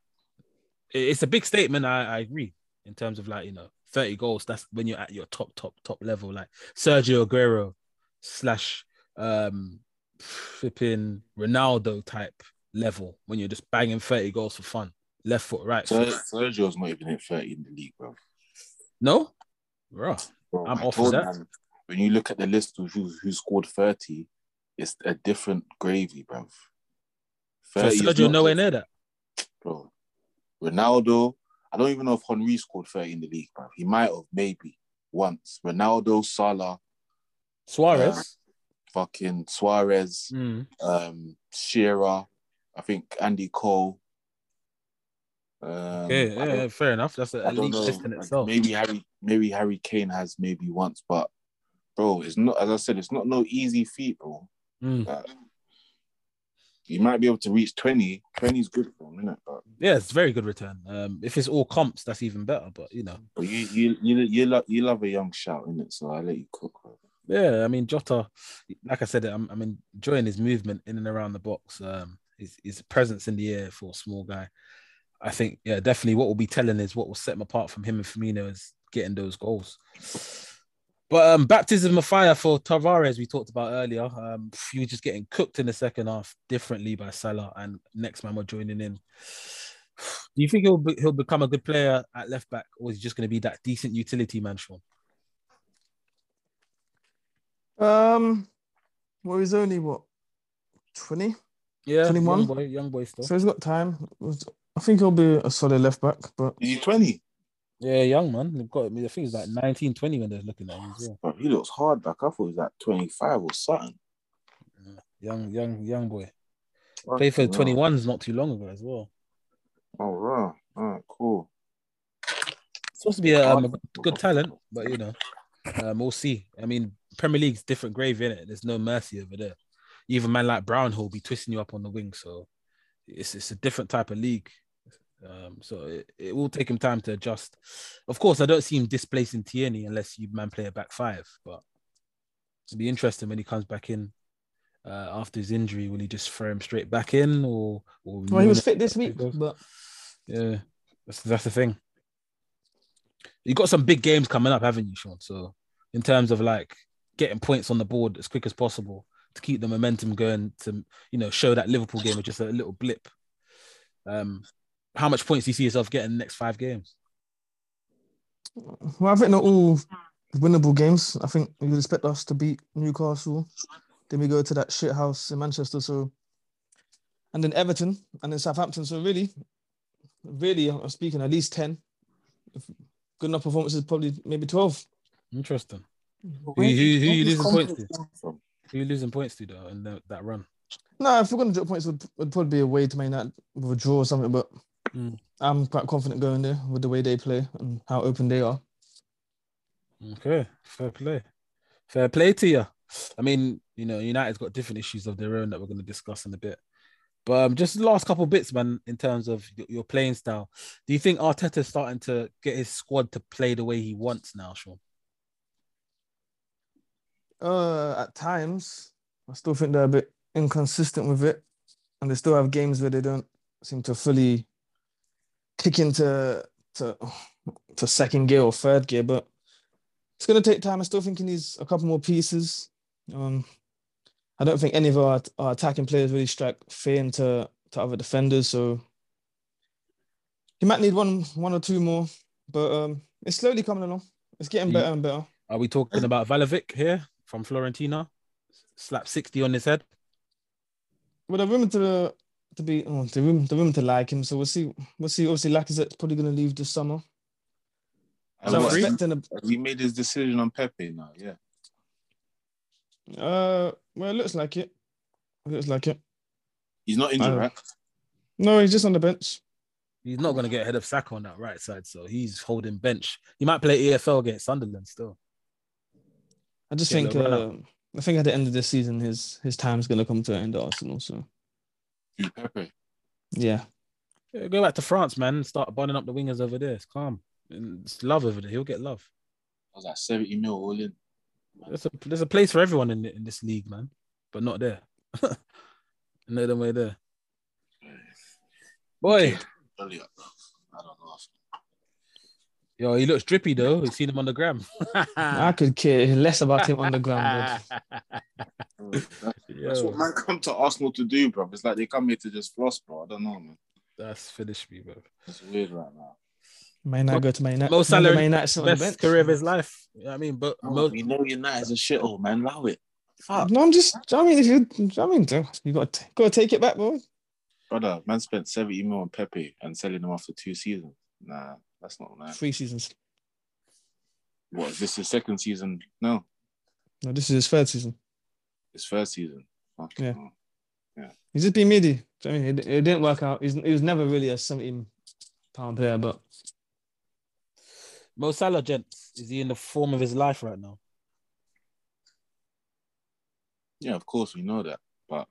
It's a big statement, I, I agree, in terms of like, you know, thirty goals, that's when you're at your top, top, top level. Like Sergio Aguero slash um, flipping Ronaldo type level when you're just banging thirty goals for fun. Left foot, right foot. Sergio's not even at thirty in the league, bro. No? Bro, bro I'm off of that. Man, when you look at the list of who, who scored thirty, it's a different gravy, bro. So Sergio nowhere near that? Bro. Ronaldo, I don't even know if Henry scored thirty in the league, bro. He might have, maybe, once. Ronaldo, Salah. Suarez. Uh, fucking Suarez. Mm. Um, Shearer. I think Andy Cole. Um, okay, yeah, yeah, fair enough. That's a, at least just in itself. Maybe Harry, maybe Harry Kane has maybe once, but bro, it's not, as I said, it's not no easy feat, bro. Mm. Uh, You might be able to reach twenty. twenty is good for a minute, bro. Yeah, it's a very good return. Um, if it's all comps, that's even better. But you know, but you you you you love you love a young shout, innit? So I let you cook. Bro. Yeah, I mean Jota, like I said, I'm I'm enjoying his movement in and around the box. Um, his his presence in the air for a small guy. I think yeah, definitely. What will be telling is what will set him apart from him and Firmino is getting those goals. But um, baptism of fire for Tavares, we talked about earlier. Um, he was just getting cooked in the second half differently by Salah, and next man were joining in. Do you think he'll be, he'll become a good player at left back, or is he just going to be that decent utility man, Sean? Um, well, he's only what twenty, yeah, twenty-one, young boy, young boy still. So he's got time. I think he'll be a solid left back, but is he twenty? Yeah, young man. They've got, I think he's like nineteen, twenty when they're looking at him. Yeah. Bro, he looks hard back. I thought he was like twenty-five or something. Yeah. Young, young, young boy. Right, played for the right. twenty-ones not too long ago as well. All right. All right, cool. Supposed to be a, um, a good talent, but you know, um, we'll see. I mean, Premier League's different grave, innit? There's no mercy over there. Even man like Brownhill be twisting you up on the wing, so it's it's a different type of league. Um, so it, it will take him time to adjust. Of course, I don't see him displacing Tierney unless you man play a back five. But it'll be interesting when he comes back in uh, after his injury. Will he just throw him straight back in, or, or well, he was fit this week? But yeah, that's that's the thing. You got some big games coming up, haven't you, Sean? So in terms of like getting points on the board as quick as possible to keep the momentum going, to you know show that Liverpool game was just a little blip. Um. How much points do you see yourself getting in the next five games? Well, I think they're all winnable games. I think you would expect us to beat Newcastle. Then we go to that shit house in Manchester. So, and then Everton and then Southampton. So really, really, I'm speaking at least ten. If good enough performances, probably maybe twelve. Interesting. Who, who, who, who are you losing points to? From? Who are you losing points to, though, in the, that run? No, if we're going to drop points, it would, would probably be a way to make that with a draw or something, but Mm. I'm quite confident going there with the way they play and how open they are. Okay, fair play. Fair play to you. I mean, you know, United's got different issues of their own that we're going to discuss in a bit. But um, just the last couple of bits, man, in terms of your playing style. Do you think Arteta's starting to get his squad to play the way he wants now, Sean? Uh, at times, I still think they're a bit inconsistent with it. And they still have games where they don't seem to fully kick into to, to second gear or third gear. But it's going to take time. I still think he needs a couple more pieces. Um, I don't think any of our, our attacking players really strike fear into to other defenders. So he might need one one or two more. But um, it's slowly coming along. It's getting better and better. Are we talking about Vlahovic here from Fiorentina? Slap sixty on his head. Well, the rumor to to be oh, the room the rumor to like him, so we'll see we'll see. Obviously, Lacazette's probably going to leave this summer. So I'm expecting a... Has he made his decision on Pepe now? Yeah. Uh, well, it looks like it. It looks like it. He's not injured, right? No, he's just on the bench. He's not going to get ahead of Saka on that right side, so he's holding bench. He might play E F L against Sunderland still. I just get think. Uh, I think at the end of this season, his his time's going to come to an end at Arsenal. So, Pepe. Yeah. yeah, go back to France, man. Start bonding up the wingers over there. It's calm. It's love over there. He'll get love. I was like seventy mil all in. There's a there's a place for everyone in in this league, man. But not there. No, them way there. Boy. I don't know. Yo, he looks drippy though. We've seen him on the gram. I could care less about him on the gram. That's, that's what man come to Arsenal to do, bro. It's like they come here to just floss, bro. I don't know, man. That's finished me, bro. It's weird right now. May not go to Man United. Mo Salah, best on the bench. Career of his life. You know what I mean, but oh, Mo- you know United is a shithole, man. Allow it. Fuck. No, I'm just. I mean, if you, I mean, you got to, got to take it back, bro. Brother, man spent seventy mil on Pepe and selling him after two seasons. Nah. That's not nice. Three seasons. What, is this his second season? No. No, this is his third season. His third season. Okay. Yeah. yeah. He's just been midi. I mean, it, it didn't work out. He's, he was never really a seventeen pound player, but... Mo Salah, gents, is he in the form of his life right now? Yeah, of course, we know that. But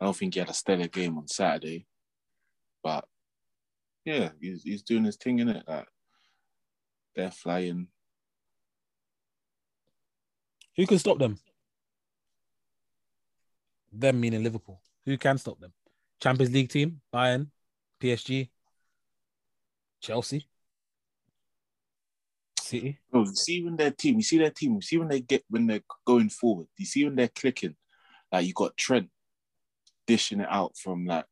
I don't think he had a stellar game on Saturday. But... yeah, he's he's doing his thing, innit? Like, they're flying. Who can stop them? Them meaning Liverpool. Who can stop them? Champions League team, Bayern, P S G, Chelsea, City. Bro, you see when their team, you see their team, you see when they get when they're going forward, you see when they're clicking. Like you got Trent dishing it out from like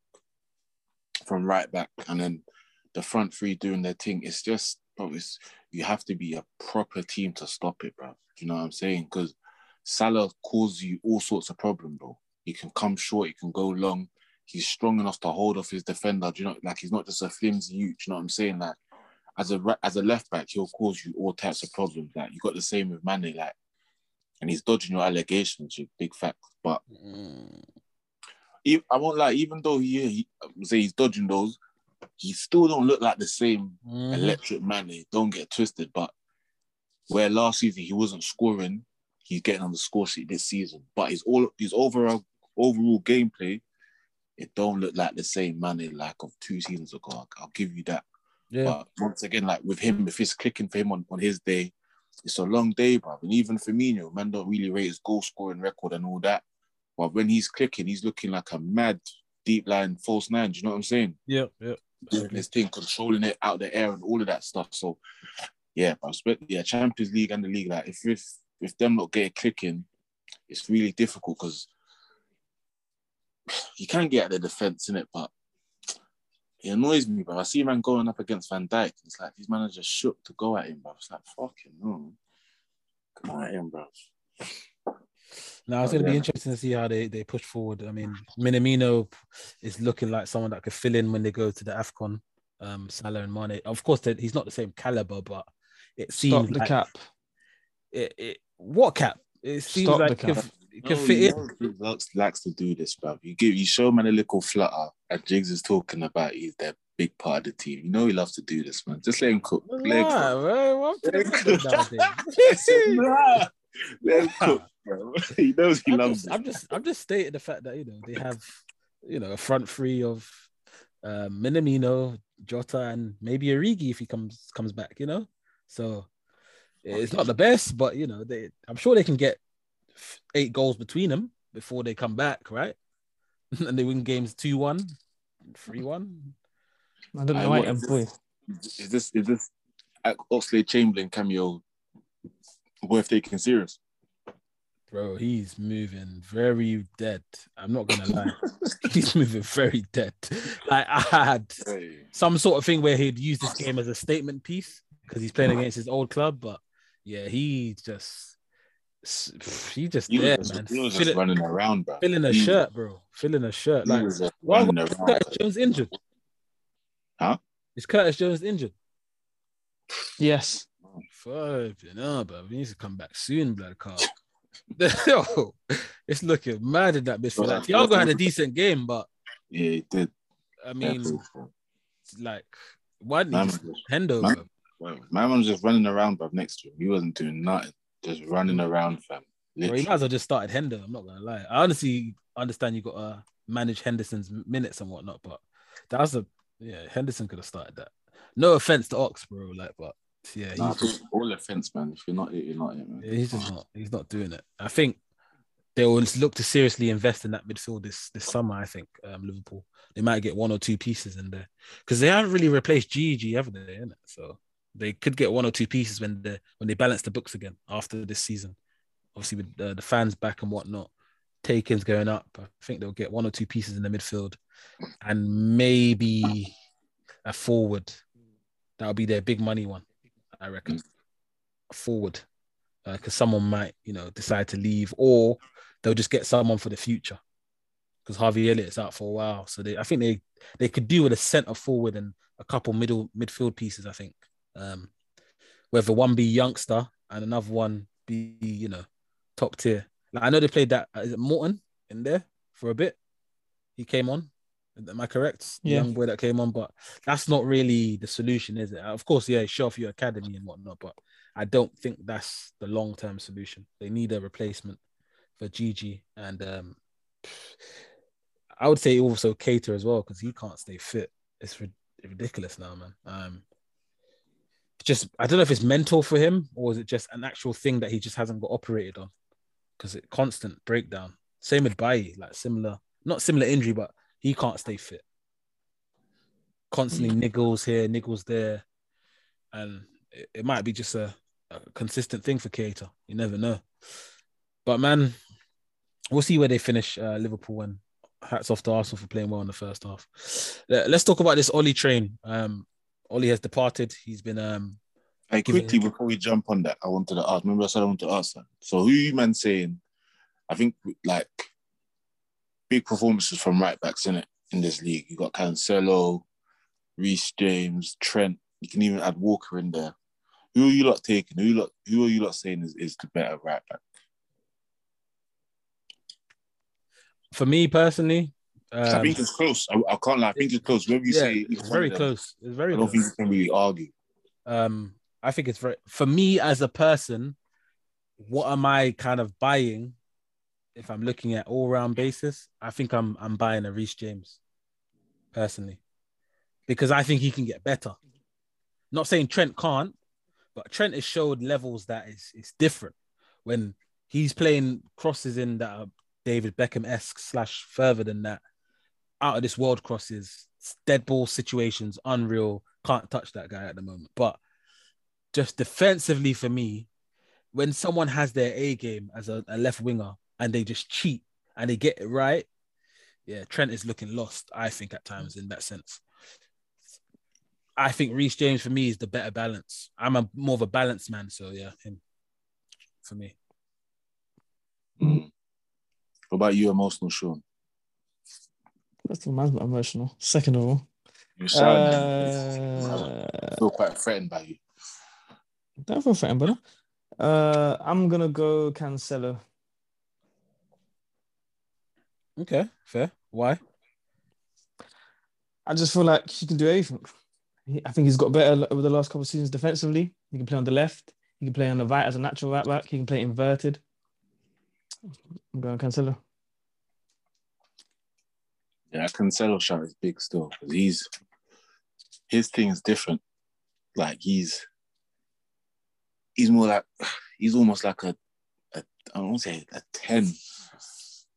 from right back, and then the front three doing their thing. It's just, bro, it's, you have to be a proper team to stop it, bro. Do you know what I'm saying? Because Salah causes you all sorts of problems, bro. He can come short, he can go long. He's strong enough to hold off his defender. Do you know, like, he's not just a flimsy youth. Do you know what I'm saying? Like, as a as a left back, he'll cause you all types of problems. Like, you got the same with Mane, like, and he's dodging your allegations, you big fact. But mm. I won't lie, even though he, he say he's dodging those, he still don't look like the same mm. electric man. They don't get twisted. But where last season he wasn't scoring, he's getting on the score sheet this season. But his all his overall overall gameplay, it don't look like the same man like of two seasons ago. I'll, I'll give you that. Yeah. But once again, like with him, if it's clicking for him on, on his day, it's a long day, bruv. And even Firmino, man, don't really rate his goal scoring record and all that. But when he's clicking, he's looking like a mad deep line false nine. Do you know what I'm saying? Yeah, yeah. Doing his thing, controlling it out the air and all of that stuff. So, yeah, I expect yeah Champions League and the league. Like if if if them not getting clicking, it's really difficult because you can get at the defense in it, but it annoys me, bro. I see man going up against Van Dijk. It's like these managers shook to go at him, bro. It's like fucking no, come at him, bro. Now, it's oh, going to yeah. be interesting to see how they, they push forward. I mean, Minamino is looking like someone that could fill in when they go to the AFCON, um, Salah and Mane. Of course, he's not the same calibre, but it seems Stop the like... cap. It, it, what cap? It seems Stop like... It, it can no, fit in. Lux likes to do this, bruv. You, give, you show man a little flutter and Jiggs is talking about he's their big part of the team. You know he loves to do this, man. Just let him cook. Nah, let him cook. Bro, let him cook. Let him cook. Bro. He knows he I'm loves just, it. I'm just, I'm just stating the fact that you know they have you know, a front three of uh, Minamino, Jota, and maybe Origi if he comes comes back, you know. So it's not the best, but you know, they I'm sure they can get eight goals between them before they come back, right? And they win games two one, three one. I don't know why. Is this, is this is this Oxlade-Chamberlain cameo worth taking serious? Bro, he's moving very dead. I'm not gonna lie, he's moving very dead. Like, I had some sort of thing where he'd use this game as a statement piece because he's playing against his old club, but yeah, he just he just he there, was, man. He was just Fill, running around, bro. Filling a he, shirt, bro. Filling a shirt. Like, why was Curtis Jones injured? Huh? Is Curtis Jones injured? Yes. Fuck, you know, but we need to come back soon, blood card. Yo, it's looking mad in that bitch for that. Thiago had a decent game, but yeah, he did. I mean, like, why didn't you Hendo? My, well, my man was just running around, bruv, next to him. He wasn't doing nothing, just running around, fam. Bro, he might as well just started Hendo. I'm not gonna lie. I honestly understand you got to manage Henderson's minutes and whatnot, but that was a yeah. Henderson could have started that. No offense to Ox, bro, like, but. Yeah, he's nah, just, all offense, man. If you're not it, you're not it, man. Yeah, he's just not. He's not doing it. I think they will look to seriously invest in that midfield this this summer. I think um, Liverpool, they might get one or two pieces in there because they haven't really replaced Gigi, haven't they? Innit? So they could get one or two pieces when they when they balance the books again after this season. Obviously, with uh, the fans back and whatnot, take-ins going up. I think they'll get one or two pieces in the midfield and maybe a forward. That'll be their big money one. I reckon forward because uh, someone might, you know, decide to leave or they'll just get someone for the future because Harvey Elliott's out for a while. So they, I think they, they could do with a centre forward and a couple middle midfield pieces, I think. Um, whether one be youngster and another one be, you know, top tier. Like, I know they played that, is it Morton in there for a bit? He came on. Am I correct? Yeah. Young boy that came on, but that's not really the solution, is it? Of course, yeah, show off your academy and whatnot, but I don't think that's the long-term solution. They need a replacement for Gigi, and um, I would say also Cater as well because he can't stay fit. It's ri- ridiculous now, man. Um, just I don't know if it's mental for him or is it just an actual thing that he just hasn't got operated on because it's constant breakdown. Same with Bailly, like similar, not similar injury, but he can't stay fit. Constantly niggles here, niggles there. And it, it might be just a, a consistent thing for Keita. You never know. But, man, we'll see where they finish uh, Liverpool, and hats off to Arsenal for playing well in the first half. Let's talk about this Oli train. Um, Oli has departed. He's been... Um, hey, quickly, given... before we jump on that, I wanted to ask. Remember I said I wanted to ask that. So who you man saying? I think, like... big performances from right backs in it in this league. You got Cancelo, Reece James, Trent. You can even add Walker in there. Who are you lot taking? Who lot? Who are you lot saying is, is the better right back? For me personally, um, I think it's close. I, I can't lie. I think it's close. Whatever you yeah, say, it's very them, close. It's very. I don't close. think you can really argue. Um, I think it's very. For me as a person, what am I kind of buying? If I'm looking at all-round basis, I think I'm I'm buying a Reece James, personally. Because I think he can get better. Not saying Trent can't, but Trent has showed levels that is, is different. When he's playing crosses in that are David Beckham-esque slash further than that, out of this world crosses, dead ball situations, unreal, can't touch that guy at the moment. But just defensively for me, when someone has their A game as a, a left winger, and they just cheat and they get it right. Yeah, Trent is looking lost, I think, at times in that sense. I think Reece James, for me, is the better balance. I'm a more of a balanced man, so yeah, him for me. Mm. What about you, emotional, Sean? First of all, man's not emotional. Second of all, you sound uh, I feel quite threatened by you. Don't feel threatened, brother. Uh, I'm gonna go Cancelo. Okay, fair. Why? I just feel like he can do everything. I think he's got better over the last couple of seasons defensively. He can play on the left. He can play on the right as a natural right back. He can play inverted. I'm going Cancelo. Yeah, Cancelo shot is big still because he's his thing is different. Like he's he's more like he's almost like a, a I don't want to say a ten,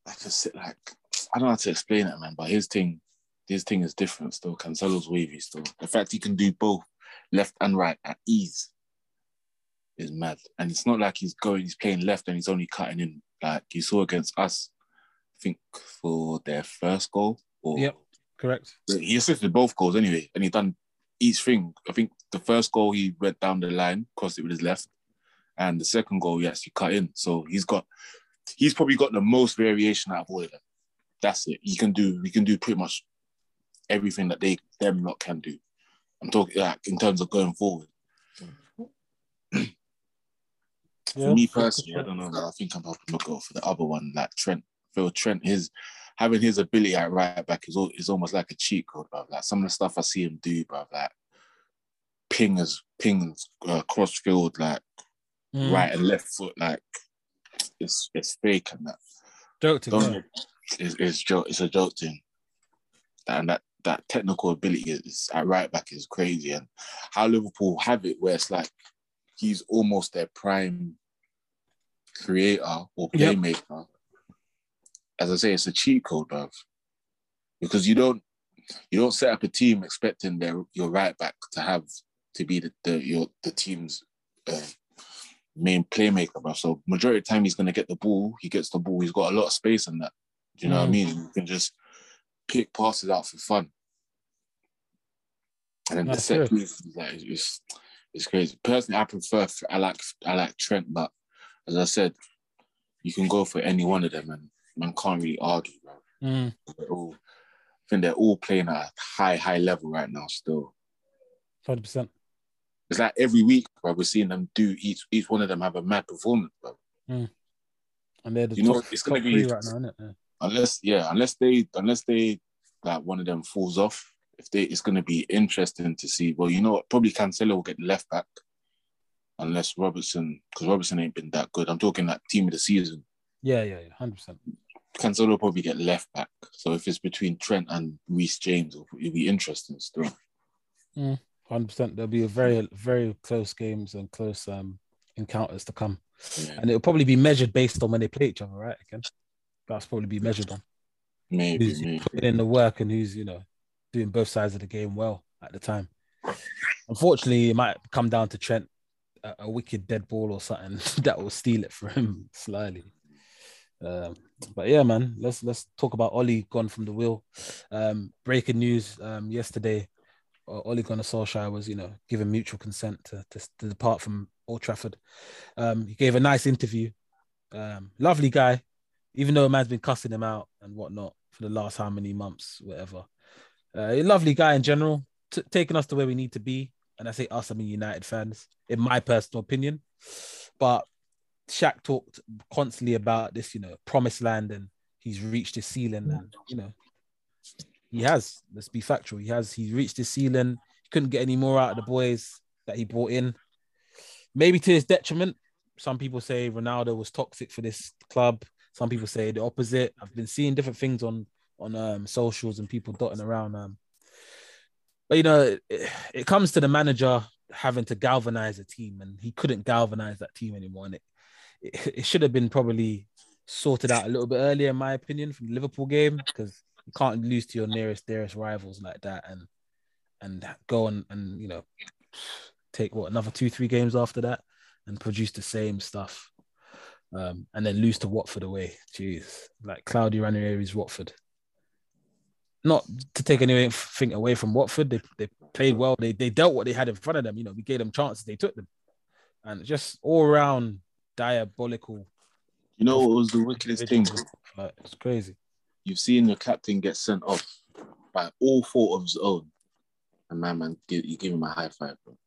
like a like I don't know how to explain it, man. But his thing, his thing is different still. Cancelo's wavy still. The fact he can do both left and right at ease is mad. And it's not like he's going, he's playing left and he's only cutting in. Like you saw against us, I think for their first goal. Or, yep, correct. He assisted both goals anyway, and he done each thing. I think the first goal he went down the line, crossed it with his left, and the second goal he actually cut in. So he's got, he's probably got the most variation out of all of them. That's it. He can do, we can do pretty much everything that they them lot can do. I'm talking like in terms of going forward. Yeah. For me personally, I don't know. I think I'm hoping to go for the other one, like Trent. Phil Trent, his having his ability at right back is all, is almost like a cheat code, bruv. Like some of the stuff I see him do, bruv, like pingers, pings, uh, cross field, like mm. right and left foot, like it's it's fake and that. Joke to me. It's it's joke. It's a joke thing, and that that technical ability is at right back is crazy, and how Liverpool have it where it's like. He's almost their prime creator or playmaker. Yep. As I say, it's a cheat code, bruv. Because you don't you don't set up a team expecting their your right back to have to be the the, your, the team's uh, main playmaker, bruv. So majority of the time he's gonna get the ball, he gets the ball, he's got a lot of space in that. Do you know mm. what I mean? You can just pick passes out for fun. And then That's the set piece is like it's just It's crazy. Personally, I prefer. I like. I like Trent, but as I said, you can go for any one of them, and man can't really argue. Bro. Mm. All, I think they're all playing at a high, high level right now. Still, hundred percent. It's like every week, bro. We're seeing them do each. Each one of them have a mad performance, bro. Mm. And they're the you top, know it's going to be right now, isn't it? Yeah. Unless yeah, unless they unless they like one of them falls off. If they, it's going to be interesting to see. Well, you know what? Probably Cancelo will get left back unless Robertson, because Robertson ain't been that good. I'm talking like team of the season. Yeah, yeah, yeah, one hundred percent. Cancelo will probably get left back. So if it's between Trent and Reece James, it'll be interesting still. Mm, one hundred percent. There'll be a very, very close games and close um, encounters to come. Yeah. And it'll probably be measured based on when they play each other, right? Again, that's probably be measured on. Maybe, who's maybe. Putting in the work and who's, you know, doing both sides of the game well at the time. Unfortunately, it might come down to Trent, a, a wicked dead ball or something that will steal it for him slyly. Um, but yeah, man, let's let's talk about Ole gone from the wheel. Um, breaking news um, yesterday, Ole Gunnar Solskjaer was, you know, given mutual consent to, to, to depart from Old Trafford. Um, he gave a nice interview. Um, lovely guy, even though a man's been cussing him out and whatnot for the last how many months, whatever. Uh, a lovely guy in general, t- taking us to where we need to be. And I say us, I mean United fans, in my personal opinion. But Shaq talked constantly about this, you know, promised land, and he's reached his ceiling. And, you know, he has, let's be factual. He has, he's reached his ceiling. He couldn't get any more out of the boys that he brought in. Maybe to his detriment. Some people say Ronaldo was toxic for this club. Some people say the opposite. I've been seeing different things on on um, socials and people dotting around. Um. But, you know, it, it comes to the manager having to galvanize a team, and he couldn't galvanize that team anymore. And it, it, it should have been probably sorted out a little bit earlier, in my opinion, from the Liverpool game, because you can't lose to your nearest, dearest rivals like that and and go and, and you know, take, what, another two, three games after that and produce the same stuff um, and then lose to Watford away. Jeez, like Claudio Ranieri's Watford. Not to take anything away from Watford. They they played well. They they dealt what they had in front of them. You know, we gave them chances. They took them. And just all-round diabolical. You know what was the wickedest thing? Like, it's crazy. You've seen your captain get sent off by all four of his own. And man, man, you give him a high five, bro.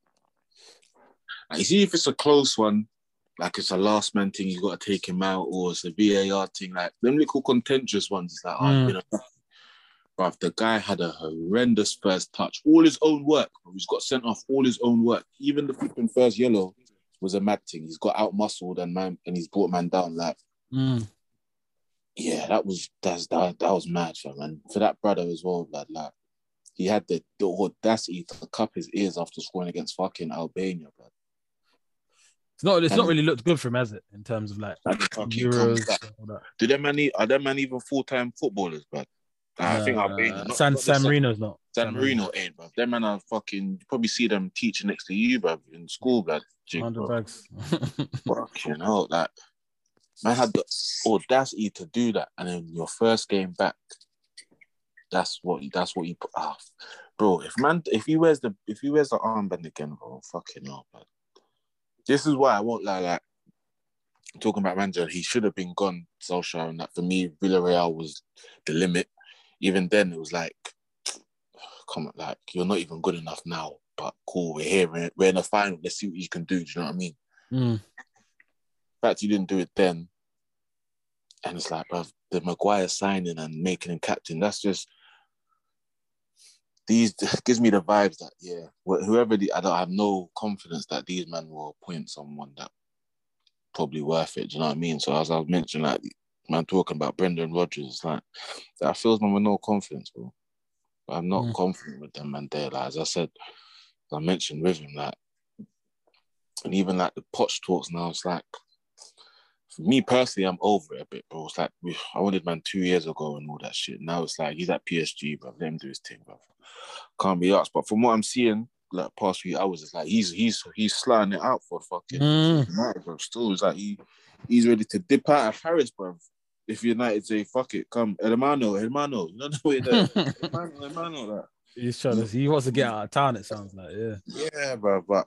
Like, you see if it's a close one, like it's a last man thing, you got to take him out, or it's a V A R thing. Like, them little contentious ones, it's like, oh, mm. you know, bruv, the guy had a horrendous first touch. All his own work. Bro. He's got sent off all his own work. Even the flipping first yellow was a mad thing. He's got out-muscled and man, and he's brought man down. Like, mm. Yeah, that was that's that, that was mad, fam. And for that brother as well, like, like he had the, the audacity to cup his ears after scoring against fucking Albania, bro. It's not. It's and not really looked good for him, has it? In terms of like, like Euros. That. Do them man? Are them man even full time footballers, bro? Nah, uh, I think Albania. Not, San, not San Marino's not. San, San Marino ain't, bro. Them man are fucking. You probably see them teaching next to you, bro, in school, bro. Hundred bags. Fucking hell, that. Man had the audacity to do that, and then your first game back, that's what that's what you put. Ah, bro, if man, if he wears the if he wears the armband again, bro, fucking hell, man. This is why I won't lie. Like talking about Ramsdale, he should have been gone. Solskjaer, and that for me, Villarreal was the limit. Even then, it was like, come on, like you're not even good enough now. But cool, we're here, we're, we're in the final. Let's see what you can do. Do you know what I mean? Mm. Fact, you didn't do it then, and it's like, bruv, the Maguire signing and making him captain, that's just these gives me the vibes that, yeah, whoever the, I don't have no confidence that these men will appoint someone that probably worth it. Do you know what I mean? So, as I was mentioning, like, man, talking about Brendan Rodgers, like, that fills me with no confidence, bro. But I'm not mm. confident with them, man. There, like, as I said, I mentioned with him, like, and even like the Poch talks now, it's like, for me personally, I'm over it a bit, bro. It's like, I wanted man two years ago and all that shit. Now it's like, he's at P S G, bro. Let him do his thing, bro. Can't be asked. But from what I'm seeing, like, past few hours, it's like, he's he's he's sliding it out for fucking mm. United, bro. Still, it's like, he he's ready to dip out of Paris, bro. If United say, fuck it, come, hermano, hermano. You know the way that, hermano, hermano, that. He's trying to, he wants to get out of town, it sounds like, yeah. Yeah, bro, but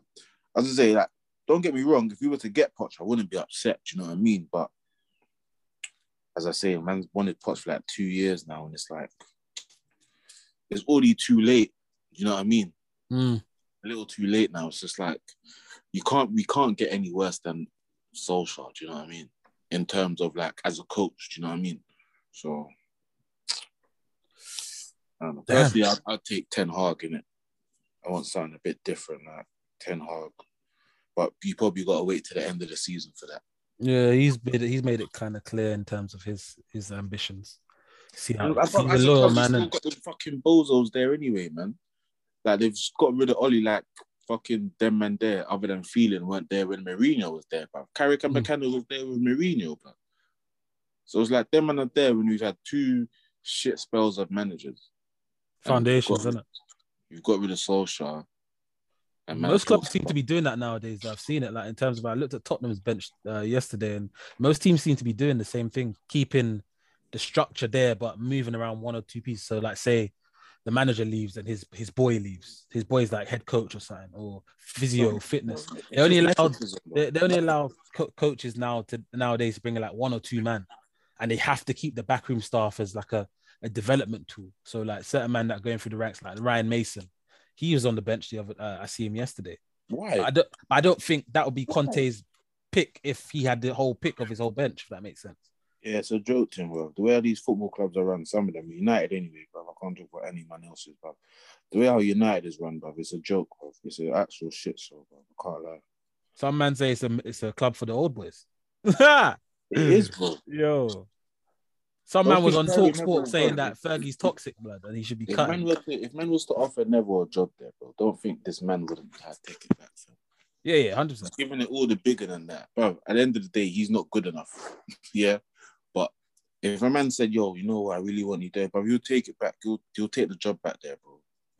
I was going to say, like, don't get me wrong, if we were to get Poch, I wouldn't be upset, do you know what I mean? But as I say, man's wanted Poch for like two years now, and it's like, it's already too late, do you know what I mean? Mm. A little too late now. It's just like, you can't, we can't get any worse than Solskjaer, do you know what I mean? In terms of like, as a coach, do you know what I mean? So, I don't know. Personally, I'd, I'd take Ten Hag, innit? I want something a bit different, like Ten Hag. But you probably got to wait to the end of the season for that. Yeah, he's made it, he's made it kind of clear in terms of his his ambitions. See how he's a loyal man. And got the fucking bozos there anyway, man. Like, they've just got rid of Oli, like fucking them and there, other than Phelan, weren't there when Mourinho was there, bro. Carrick and McCann mm. was there with Mourinho, bro. So it's like them and are there when we've had two shit spells of managers. Foundations, got, isn't it? You've got rid of Solskjaer. Most clubs seem to be doing that nowadays. I've seen it, like in terms of, I looked at Tottenham's bench uh, yesterday, and most teams seem to be doing the same thing, keeping the structure there, but moving around one or two pieces. So, like, say the manager leaves and his his boy leaves, his boy's like head coach or something, or physio, fitness. They only allow they, they only allow co- coaches now to nowadays to bring in like one or two man, and they have to keep the backroom staff as like a a development tool. So, like certain men that are going through the ranks, like Ryan Mason. He was on the bench the other. Uh, I see him yesterday. Why? I don't. I don't think that would be Conte's pick if he had the whole pick of his whole bench. If that makes sense. Yeah, it's a joke, Tim. Bro, the way how these football clubs are run, some of them, United anyway, bro. I can't talk about anyone else's, bro. The way how United is run, bro, it's a joke, bro. It's an actual shit show, bro. I can't lie. Some man say it's a it's a club for the old boys. It is, bro. Yo. Some man was on TalkSport saying that Fergie's toxic, blood, and he should be cut. If man was to offer Neville a job there, bro, don't think this man wouldn't have taken that. So. Yeah, yeah, one hundred percent. He's giving it all the bigger than that. Bro, at the end of the day, he's not good enough. Yeah? But if a man said, yo, you know what, I really want you there, bro, you'll take it back. You'll, you'll take the job back there, bro.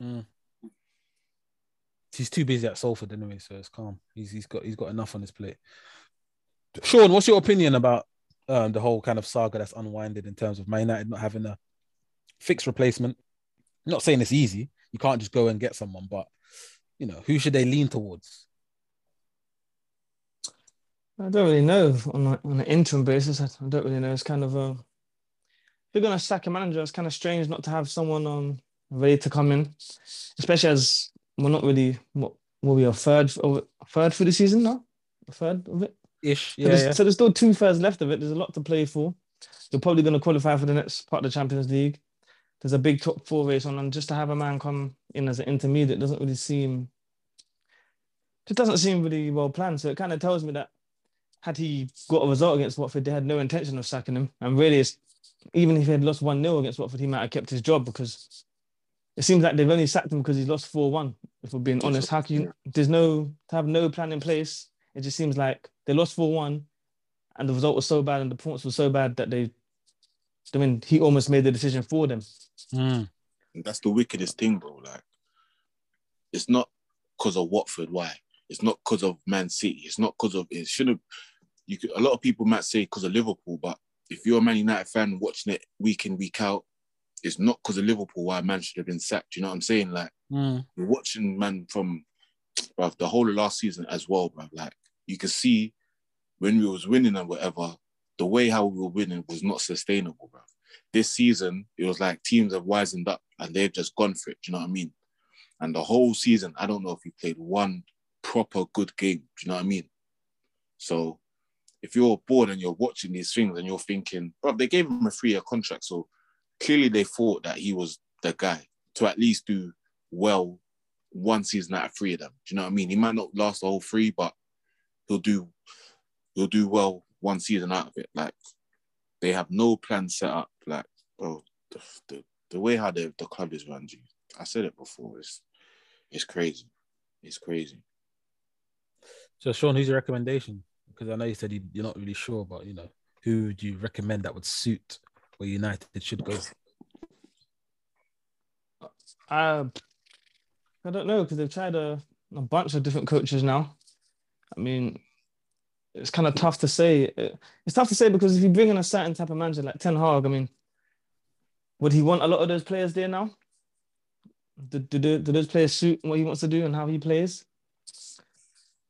Mm. He's too busy at Salford anyway, so it's calm. He's He's got he's got enough on his plate. Sean, what's your opinion about Um, the whole kind of saga that's unwinded in terms of Man United not having a fixed replacement? I'm not saying it's easy. You can't just go and get someone, but, you know, who should they lean towards? I don't really know. On, a, on an interim basis, I don't really know. It's kind of a... If you're going to sack a manager, it's kind of strange not to have someone um, ready to come in, especially as we're not really... What will be a third, a third for the season now? A third of it? Ish. Yeah, so, there's, yeah. so there's still two thirds left of it. There's a lot to play for. You're probably going to qualify for the next part of the Champions League. There's a big top four race on, and just to have a man come in as an intermediate doesn't really seem, just doesn't seem really well planned. So it kind of tells me that had he got a result against Watford, they had no intention of sacking him. And really, it's even if he had lost one nil against Watford, he might have kept his job, because it seems like they've only sacked him because he's lost four one, if we're being honest. How can you, there's no, to have no plan in place, it just seems like they lost four one and the result was so bad and the points were so bad that they, I mean, he almost made the decision for them. Mm. That's the wickedest thing, bro. Like, it's not because of Watford, why? It's not because of Man City. It's not because of, it shouldn't, you could, a lot of people might say because of Liverpool, but if you're a Man United fan watching it week in, week out, it's not because of Liverpool why Man should have been sacked. You know what I'm saying? Like, mm. we're watching Man from, bruv, the whole of last season as well, bruv. Like, you could see when we was winning and whatever, the way how we were winning was not sustainable, bruv. This season, it was like teams have wisened up and they've just gone for it. Do you know what I mean? And the whole season, I don't know if we played one proper good game. Do you know what I mean? So if you're bored and you're watching these things and you're thinking, bruv, they gave him a three-year contract, so clearly they thought that he was the guy to at least do well one season out of three of them. Do you know what I mean? He might not last the whole three, but he'll do he'll do well one season out of it. Like, they have no plan set up. Like, bro, the the, the way how the, the club is run, I said it before, it's it's crazy. It's crazy. So, Sean, who's your recommendation? Because I know you said you, you're not really sure, but, you know, who do you recommend that would suit where United should go? Uh, I don't know, because they've tried a, a bunch of different coaches now. I mean, it's kind of tough to say. It's tough to say because if you bring in a certain type of manager like Ten Hag, I mean, would he want a lot of those players there now? Do, do, do those players suit what he wants to do and how he plays?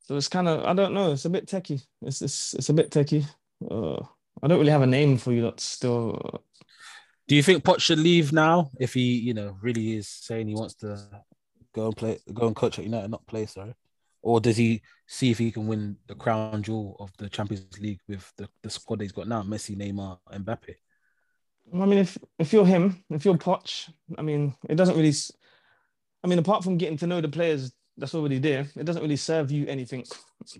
So it's kind of, I don't know, it's a bit techie. It's it's, it's a bit techie. Uh, I don't really have a name for you lot still. Do you think Poch should leave now if he, you know, really is saying he wants to go and play, go and coach at United, not play, sorry? Or does he see if he can win the crown jewel of the Champions League with the, the squad that he's got now, Messi, Neymar, Mbappe? I mean, if if you're him, if you're Poch, I mean, it doesn't really, I mean, apart from getting to know the players that's already there, it doesn't really serve you anything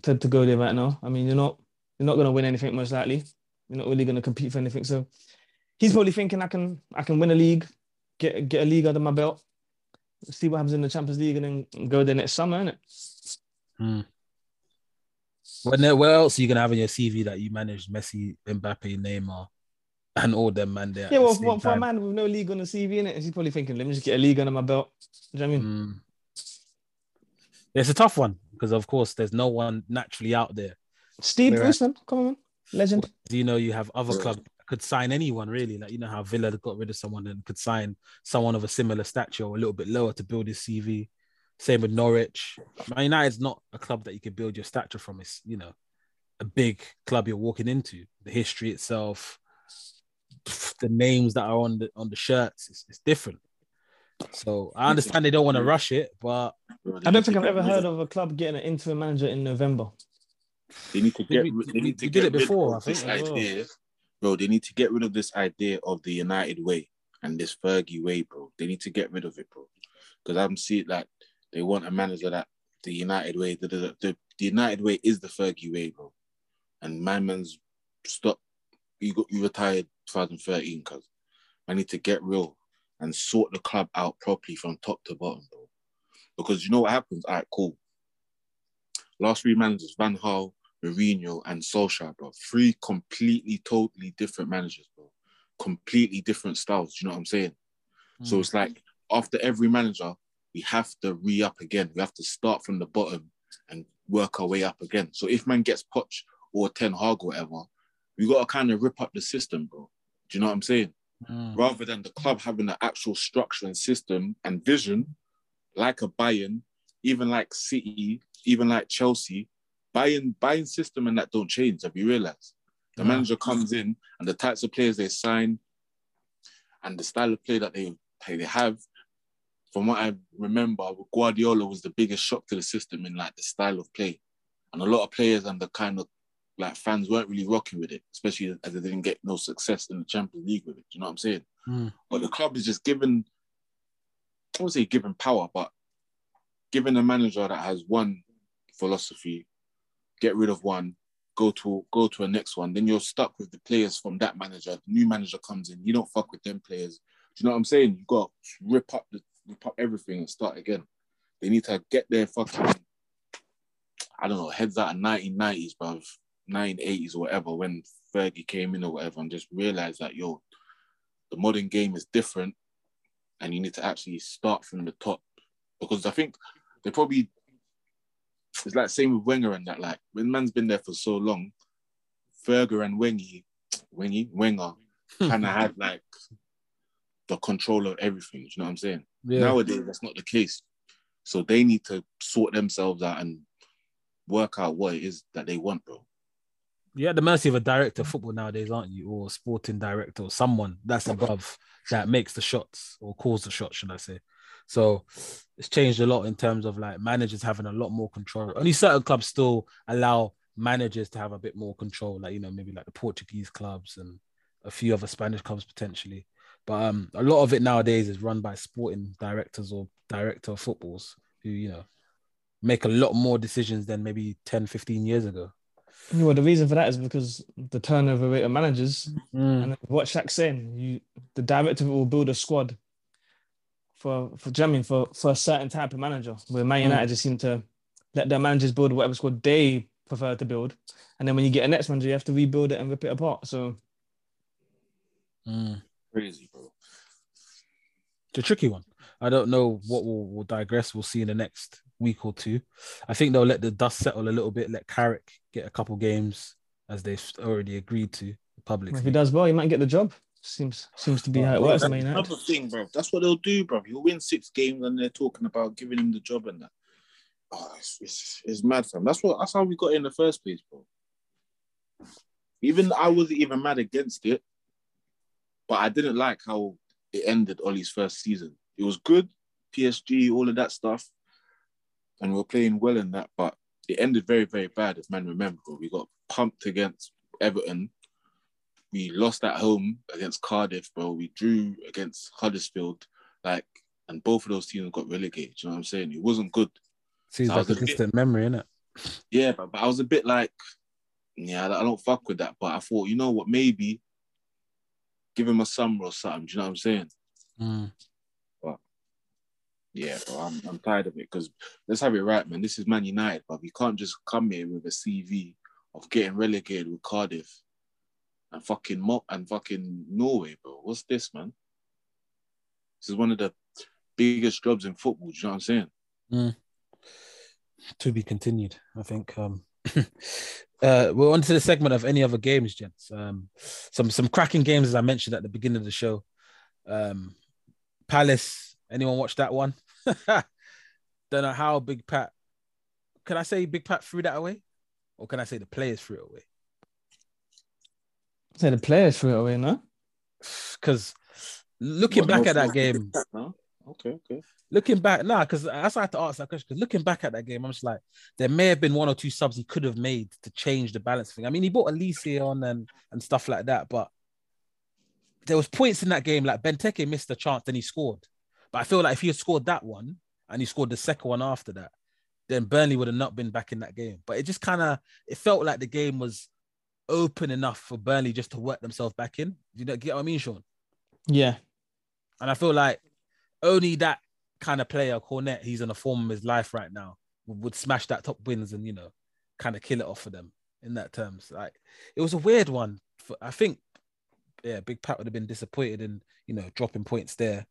to, to go there right now. I mean, you're not you're not going to win anything most likely. You're not really going to compete for anything. So he's probably thinking, I can I can win a league, get get a league under my belt, see what happens in the Champions League, and then go there next summer, innit? Hmm. When, what else are you going to have in your C V that you managed Messi, Mbappe, Neymar, and all them man there? Yeah, well, the for a man with no league on the C V, innit, he's probably thinking, let me just get a league under my belt. Do you know what I mean? Hmm. It's a tough one because, of course, there's no one naturally out there. Steve Bruce, man. Come on, man. Legend. You know, you have other clubs that could sign anyone, really. Like, you know how Villa got rid of someone and could sign someone of a similar stature or a little bit lower to build his C V. Same with Norwich. Man United's not a club that you can build your stature from. It's, you know, a big club you're walking into. The history itself, the names that are on the on the shirts, it's, it's different. So I understand they don't want to rush it, but I don't think I've ever heard of a club getting an interim manager in November. They need to get. We, they need to get it before. I think this idea, bro. They need to get rid of this idea of the United way and this Fergie way, bro. They need to get rid of it, bro. Because I'm seeing like they want a manager that the United way. The the, the, the United way is the Fergie way, bro. And my man's stop. You got you retired twenty thirteen, cause I need to get real and sort the club out properly from top to bottom, bro. Because you know what happens? All right, cool. Last three managers, Van Gaal, Mourinho, and Solskjaer, bro. Three completely, totally different managers, bro. Completely different styles, you know what I'm saying? Mm. So it's like, after every manager, we have to re-up again. We have to start from the bottom and work our way up again. So if man gets Poch or Ten Hag or whatever, we got to kind of rip up the system, bro. Do you know what I'm saying? Mm. Rather than the club having an actual structure and system and vision, like a Bayern, even like City, even like Chelsea, Bayern, Bayern system and that don't change. Have you realised? The mm. manager comes in and the types of players they sign and the style of play that they, they have, from what I remember, Guardiola was the biggest shock to the system in like the style of play. And a lot of players and the kind of like fans weren't really rocking with it, especially as they didn't get no success in the Champions League with it. Do you know what I'm saying? Mm. But the club is just given, I wouldn't say given power, but given a manager that has one philosophy, get rid of one, go to go to a next one, then you're stuck with the players from that manager. The new manager comes in, you don't fuck with them players. Do you know what I'm saying? You got to rip up the rip up everything and start again. They need to get their fucking, I don't know, heads out of nineteen nineties, bruv, nineteen eighties or whatever, when Fergie came in or whatever, and just realise that, yo, the modern game is different and you need to actually start from the top. Because I think they probably, it's like same with Wenger and that, like, when man's been there for so long, Ferger and Wengy, Wengy, Wenger, kind of had, like, the control of everything, do you know what I'm saying? Yeah. Nowadays, that's not the case. So they need to sort themselves out and work out what it is that they want, bro. You're at the mercy of a director of football nowadays, aren't you? Or a sporting director or someone that's above that makes the shots or calls the shots, should I say. So it's changed a lot in terms of like managers having a lot more control. Only certain clubs still allow managers to have a bit more control, like, you know, maybe like the Portuguese clubs and a few other Spanish clubs potentially. But um, a lot of it nowadays is run by sporting directors or director of footballs who, you know, make a lot more decisions than maybe ten, fifteen years ago. Well, the reason for that is because the turnover rate of managers, mm. and what Shaq's saying, you the director will build a squad for for do you know what I mean, for for a certain type of manager. Where Man United mm. just seem to let their managers build whatever squad they prefer to build, and then when you get a next manager, you have to rebuild it and rip it apart. So mm. crazy, bro. It's a tricky one. I don't know what we'll, we'll digress. We'll see in the next week or two. I think they'll let the dust settle a little bit, let Carrick get a couple games as they've already agreed to publicly. If he does well, he might get the job. Seems seems to be how it works. That's another thing, bro. That's what they'll do, bro. He'll win six games and they're talking about giving him the job and that. Oh, it's, it's, it's mad, fam. That's what that's how we got in the first place, bro. Even I wasn't even mad against it, but I didn't like how it ended Ollie's first season. It was good, P S G, all of that stuff. And we were playing well in that, but it ended very, very bad, if man remember. We got pumped against Everton. We lost at home against Cardiff, bro. We drew against Huddersfield, like, and both of those teams got relegated. You know what I'm saying? It wasn't good. Seems so like a distant memory, innit? Yeah, but, but I was a bit like, yeah, I don't fuck with that. But I thought, you know what, maybe give him a summer or something. Do you know what I'm saying? Mm. Yeah, bro, I'm, I'm tired of it because let's have it right, man. This is Man United, but we can't just come here with a C V of getting relegated with Cardiff and fucking Mop and fucking Norway, bro. What's this, man? This is one of the biggest jobs in football. Do you know what I'm saying? Mm. To be continued, I think. Um, uh, we're on to the segment of any other games, gents. Um, some some cracking games, as I mentioned at the beginning of the show. Um, Palace. Anyone watch that one? Don't know how Big Pat. Can I say Big Pat threw that away? Or can I say the players threw it away? I'd say the players threw it away, no? Because looking what, back no, at that game. Pat, no? Okay, okay. Looking back, nah, because that's why I had to ask that question. Because looking back at that game, I'm just like, there may have been one or two subs he could have made to change the balance thing. I mean, he brought Elise on and, and stuff like that, but there was points in that game, like Benteke missed a chance, then he scored. But I feel like if he had scored that one and he scored the second one after that, then Burnley would have not been back in that game. But it just kind of, it felt like the game was open enough for Burnley just to work themselves back in. You know, get what I mean, Sean? Yeah. And I feel like only that kind of player, Cornet, he's in the form of his life right now, would smash that top wins and, you know, kind of kill it off for them in that terms. Like, it was a weird one. For, I think, yeah, Big Pat would have been disappointed in, you know, dropping points there.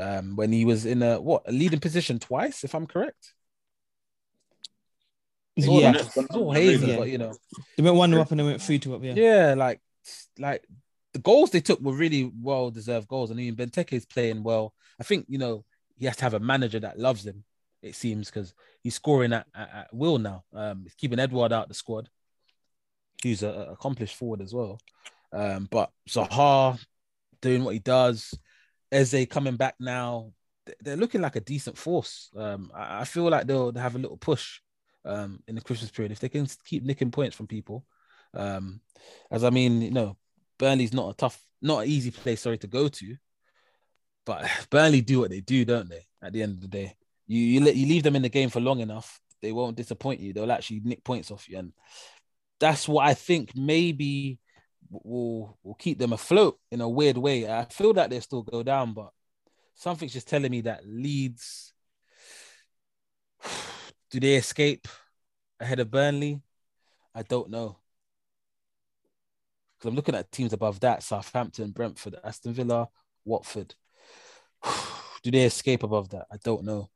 Um, when he was in a what a leading position twice, if I'm correct. Yeah, like, it's all hazy, yeah. But you know, they went one up and they went three two up. Yeah, yeah, like like the goals they took were really well deserved goals. I mean, Benteke is playing well. I think you know he has to have a manager that loves him. It seems because he's scoring at, at, at will now. Um, he's keeping Edward out the squad. He's a, a accomplished forward as well. Um, but Zaha doing what he does. Eze coming back now, they're looking like a decent force. Um, I feel like they'll have a little push um, in the Christmas period if they can keep nicking points from people. Um, as I mean, you know, Burnley's not a tough, not an easy place, sorry, to go to. But Burnley do what they do, don't they? At the end of the day, you you, let, you leave them in the game for long enough, they won't disappoint you. They'll actually nick points off you. And that's what I think maybe will will keep them afloat in a weird way. I feel that they'll still go down, but something's just telling me that Leeds, do they escape ahead of Burnley? I don't know. Because I'm looking at teams above that, Southampton, Brentford, Aston Villa, Watford. Do they escape above that? I don't know.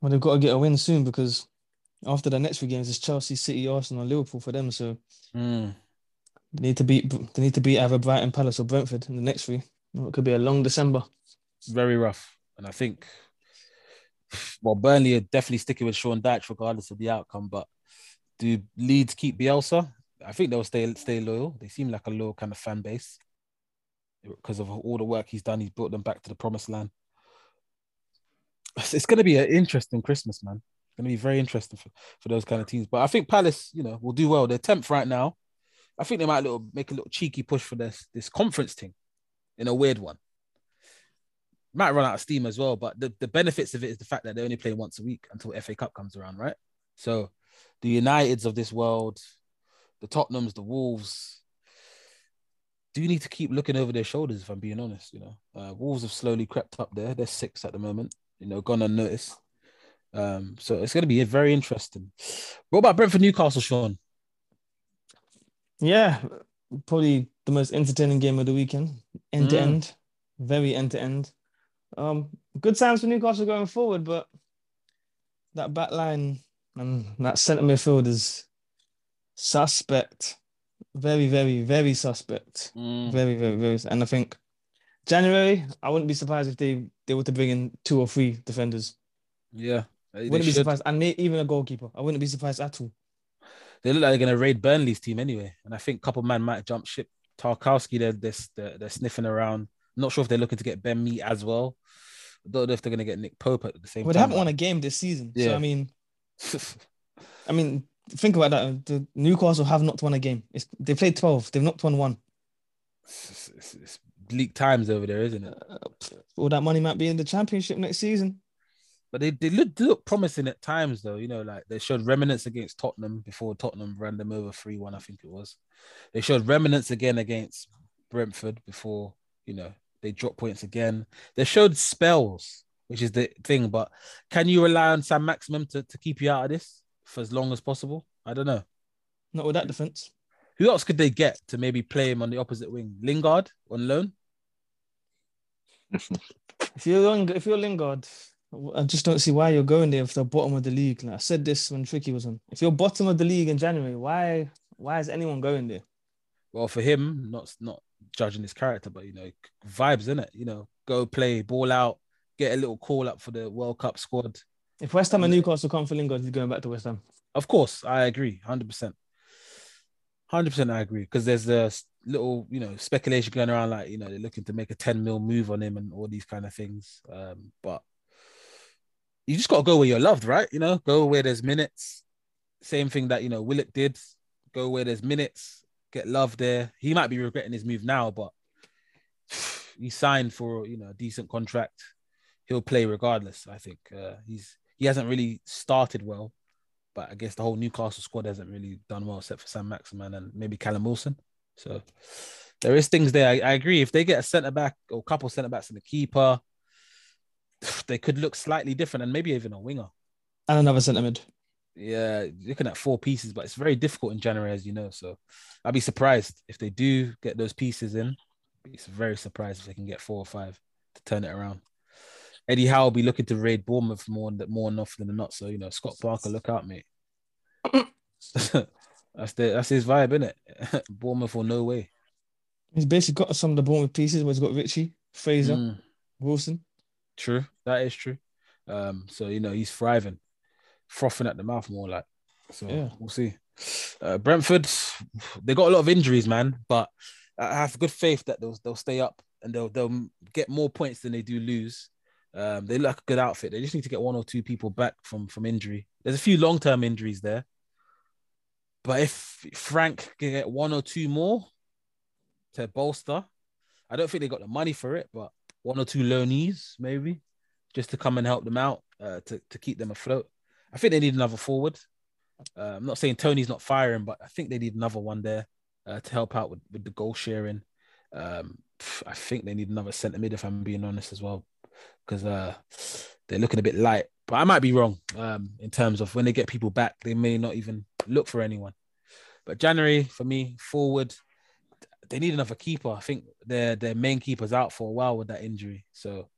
Well, they've got to get a win soon, because after the next three games, it's Chelsea, City, Arsenal, and Liverpool for them. So mm. they need to beat they need to beat either Brighton, Palace, or Brentford in the next three. It could be a long December. Very rough. And I think, well, Burnley are definitely sticking with Sean Dyche regardless of the outcome. But do Leeds keep Bielsa? I think they'll stay stay loyal. They seem like a loyal kind of fan base. Because of all the work he's done, he's brought them back to the promised land. It's going to be an interesting Christmas, man. It's going to be very interesting for, for those kind of teams. But I think Palace, you know, will do well. They're tenth right now. I think they might little, make a little cheeky push for this, this conference thing in a weird one. Might run out of steam as well, but the, the benefits of it is the fact that they only play once a week until F A Cup comes around, right? So the Uniteds of this world, the Tottenhams, the Wolves, do need to keep looking over their shoulders, if I'm being honest, you know. Uh, Wolves have slowly crept up there. They're six at the moment, you know, gone unnoticed. Um, so it's going to be very interesting. What about Brentford Newcastle, Sean? Yeah, probably the most entertaining game of the weekend. End mm. to end. Very end to end. Um, good times for Newcastle going forward, but that back line and that centre midfield is suspect. Very, very, very suspect. Mm. Very, very, very. And I think January, I wouldn't be surprised if they, they were to bring in two or three defenders. Yeah. I wouldn't be should. surprised. And even a goalkeeper. I wouldn't be surprised at all. They look like they're going to raid Burnley's team anyway. And I think a couple of men might jump ship. Tarkowski, they're, they're, they're sniffing around. Not sure if they're looking to get Ben Mee as well. I don't know if they're going to get Nick Pope at the same well, time. Well, they haven't won a game this season. Yeah. So, I mean, I mean, think about that. The Newcastle have not won a game. It's, they played twelve. They've not won one. It's, it's, it's bleak times over there, isn't it? Uh, all that money might be in the Championship next season. But they, they look, look promising at times, though. You know, like they showed remnants against Tottenham before Tottenham ran them over three one, I think it was. They showed remnants again against Brentford before, you know, they dropped points again. They showed spells, which is the thing. But can you rely on Sam Maximum to, to keep you out of this for as long as possible? I don't know. Not with that defence. Who else could they get to maybe play him on the opposite wing? Lingard on loan? if, you're on, if you're Lingard... I just don't see why you're going there if they're bottom of the league. Like I said this when Tricky was on. If you're bottom of the league in January, why why is anyone going there? Well, for him, not not judging his character, but, you know, vibes, innit? You know, go play, ball out, get a little call up for the World Cup squad. If West Ham and Newcastle come for Lingard, he's going back to West Ham. Of course, I agree, one hundred percent. one hundred percent I agree, because there's the little, you know, speculation going around, like, you know, they're looking to make a ten mil move on him and all these kind of things. Um, but you just got to go where you're loved, right? You know, go where there's minutes. Same thing that, you know, Willock did. Go where there's minutes. Get love there. He might be regretting his move now, but he signed for, you know, a decent contract. He'll play regardless, I think. Uh, he's He hasn't really started well, but I guess the whole Newcastle squad hasn't really done well except for Sam Maximan and maybe Callum Wilson. So there is things there. I, I agree. If they get a centre-back or a couple centre-backs and a keeper, they could look slightly different, and maybe even a winger. And another centre mid. Yeah, looking at four pieces, but it's very difficult in January, as you know. So I'd be surprised if they do get those pieces in. It's very surprised if they can get four or five to turn it around. Eddie Howe will be looking to raid Bournemouth more and more and often than not. So, you know, Scott Parker, look out, mate. that's the that's his vibe, isn't it? Bournemouth or no way. He's basically got some of the Bournemouth pieces where he's got Richie, Fraser, mm. Wilson. True, that is true. Um, so, you know, he's thriving, frothing at the mouth more like. So, yeah. We'll see. Uh, Brentford, they got a lot of injuries, man, but I have good faith that they'll they'll stay up and they'll they'll get more points than they do lose. Um, they look like a good outfit. They just need to get one or two people back from from injury. There's a few long term injuries there, but if Frank can get one or two more to bolster, I don't think they got the money for it, but one or two loanees, maybe, just to come and help them out, uh, to, to keep them afloat. I think they need another forward. Uh, I'm not saying Tony's not firing, but I think they need another one there uh, to help out with, with the goal sharing. Um, I think they need another centre mid, if I'm being honest as well, because uh, they're looking a bit light. But I might be wrong um, in terms of when they get people back, they may not even look for anyone. But January, for me, forward, they need another keeper. I think their their main keeper's out for a while with that injury. So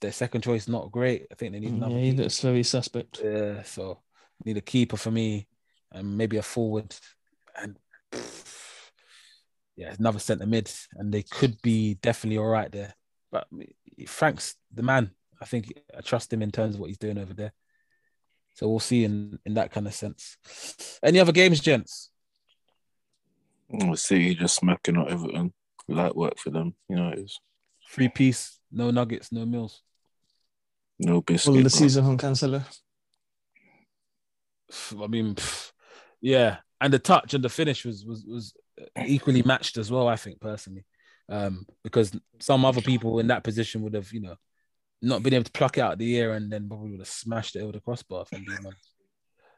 their second choice, not great. I think they need another yeah, keeper. Yeah, he's a very suspect. Yeah, so need a keeper for me and maybe a forward. And yeah, another centre mid. And they could be definitely all right there. But Frank's the man. I think I trust him in terms of what he's doing over there. So we'll see in, in that kind of sense. Any other games, gents? We'll see. Just smacking out Everton. Light work for them. You know it is. Three piece. No nuggets. No meals. No biscuit. All the season on Cancelo. I mean, yeah. And the touch and the finish was was was equally matched as well, I think, personally. Um, because some other people in that position would have, you know, not been able to pluck it out of the air and then probably would have smashed it over the crossbar. If I'm being honest.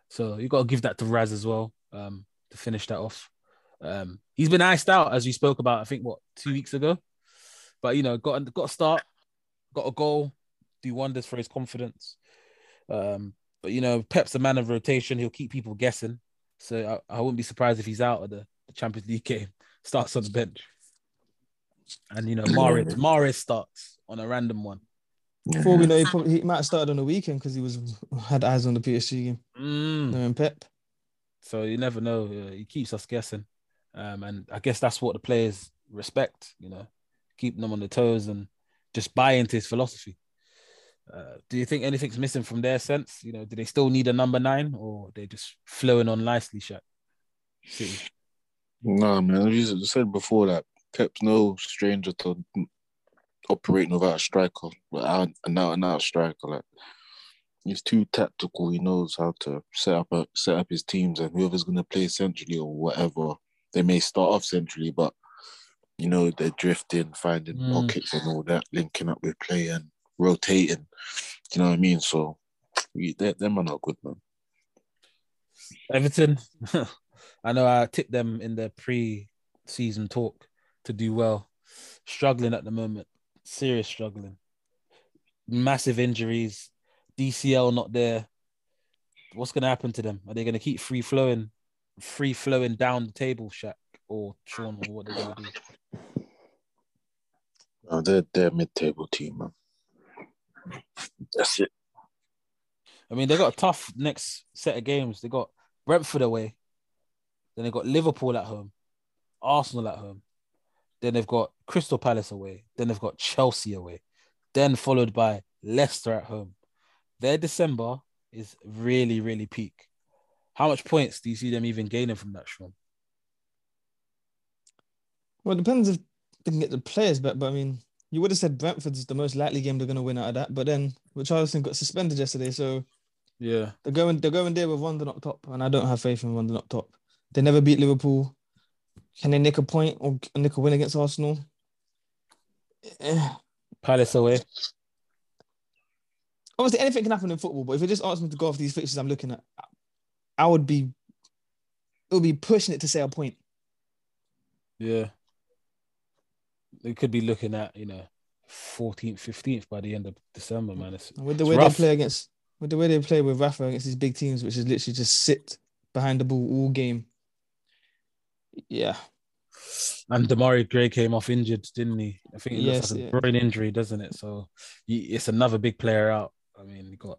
So you got to give that to Raz as well um, to finish that off. Um, he's been iced out, as we spoke about, I think, what, two weeks ago? But, you know, got, got a start, got a goal, do wonders for his confidence. Um, but, you know, Pep's a man of rotation. He'll keep people guessing. So I, I wouldn't be surprised if he's out of the, the Champions League game, starts on the bench. And, you know, Mahrez, Mahrez starts on a random one. Before yeah. we know, he, probably, he might have started on the weekend because he was had eyes on the P S G game. Mm. And Pep. So you never know. He keeps us guessing. Um, and I guess that's what the players respect, you know, keeping them on their toes and just buy into his philosophy. Uh, do you think anything's missing from their sense? You know, do they still need a number nine or are they just flowing on nicely, Shaq? No, man. As I said before that, Pep's no stranger to operating without a striker, without an out-and-out striker. Like, he's too tactical. He knows how to set up a, set up his teams and whoever's going to play centrally or whatever. They may start off centrally, but, you know, they're drifting, finding mm. pockets and all that, linking up with play and rotating. You know what I mean? So, we, they, them are not good, man. Everton, I know I tipped them in their pre-season talk to do well. Struggling at the moment. Serious struggling. Massive injuries. D C L not there. What's going to happen to them? Are they going to keep free flowing? Free flowing down the table, Shaq or Sean, or what they're gonna do? Oh, they're they're mid-table team, man. That's it. I mean, they got a tough next set of games. They got Brentford away, then they got Liverpool at home, Arsenal at home, then they've got Crystal Palace away, then they've got Chelsea away, then followed by Leicester at home. Their December is really, really peak. How much points do you see them even gaining from that, Sean? Well, it depends if they can get the players back. But, I mean, you would have said Brentford's the most likely game they're going to win out of that. But then Richarlison got suspended yesterday. So, yeah, they're going they're going there with Rondon up top. And I don't have faith in Rondon up top. They never beat Liverpool. Can they nick a point or nick a win against Arsenal? Palace away. Obviously, anything can happen in football. But if you just ask me to go off these fixtures I'm looking at, I would be, it would be pushing it to say a point. Yeah. They could be looking at, you know, fourteenth, fifteenth by the end of December, man. It's, with the it's way rough. they play against, with the way they play with Rafa against these big teams, which is literally just sit behind the ball all game. Yeah. And Damari Gray came off injured, didn't he? I think it yes, looks like yeah. a brain injury, doesn't it? So it's another big player out. I mean, you got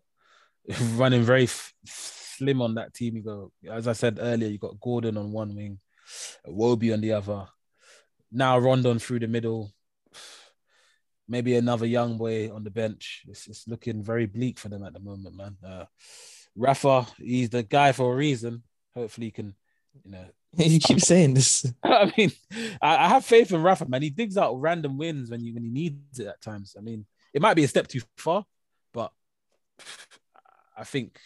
running very. F- Slim on that team. You go, as I said earlier, you got Gordon on one wing, Wobie on the other. Now Rondon through the middle, maybe another young boy on the bench. It's, it's looking very bleak for them at the moment, man. Uh, Rafa, he's the guy for a reason. Hopefully, he can, you know. You keep saying this. I mean, I, I have faith in Rafa, man. He digs out random wins when you when he needs it at times. I mean, it might be a step too far, but I think.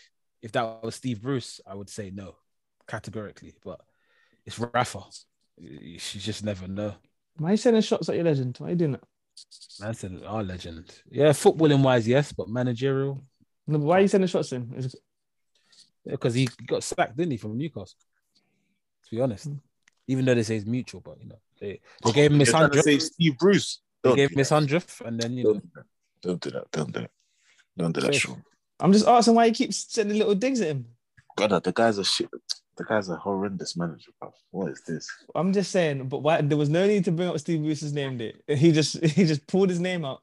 If that was Steve Bruce, I would say no, categorically. But it's Rafa. You just never know. Why are you sending shots at your legend? Why are you doing that? Man said our legend. Yeah, footballing wise, yes, but managerial. No, but why are you sending shots in? because he got sacked, didn't he, from Newcastle? To be honest, mm. even though they say it's mutual, but you know they, they gave him his hundredth. Steve Bruce. Don't they gave him his hundredth, and then you don't, know. Don't do that. Don't do that. Don't do that, Sean. I'm just asking why he keeps sending little digs at him. God, the guys are shit. The guy's a horrendous manager, bro. What is this? I'm just saying, but why there was no need to bring up Steve Bruce's name there. He just he just pulled his name out.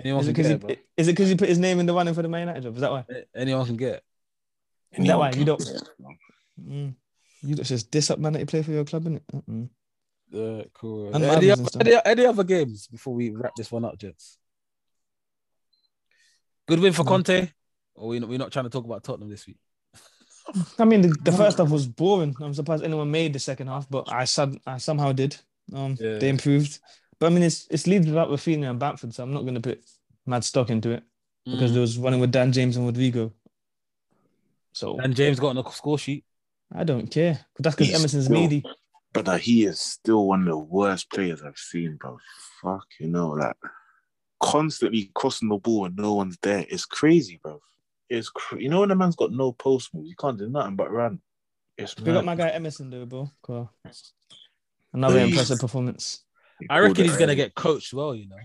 Anyone is, it can get he, it, is it because he put his name in the running for the Man United job? Is that why? Anyone can get it. Is Anyone that why? You don't mm, you don't just diss up man that you play for your club, innit? Mm-mm. Yeah, cool. And any, other, any, any other games before we wrap this one up, gents? Good win for no. Kante? Or we're not, we're not trying to talk about Tottenham this week? I mean, the, the first half was boring. I'm surprised anyone made the second half, but I sud- I somehow did. Um, yeah. They improved. But I mean, it's it's Leeds without Rafinha and Bamford, so I'm not going to put mad stock into it mm. because there was running with Dan James and Rodrigo. So Dan James got on the score sheet. I don't care. That's because Emerson's still, needy. But uh, he is still one of the worst players I've seen, bro. Fuck, you know, like constantly crossing the ball and no one's there. It's crazy, bro. It's cr- you know when a man's got no post moves, you can't do nothing but run. It's Pick up my guy Emerson though, bro. Cool. Another Please. impressive performance. I reckon he's gonna get coached well. You know,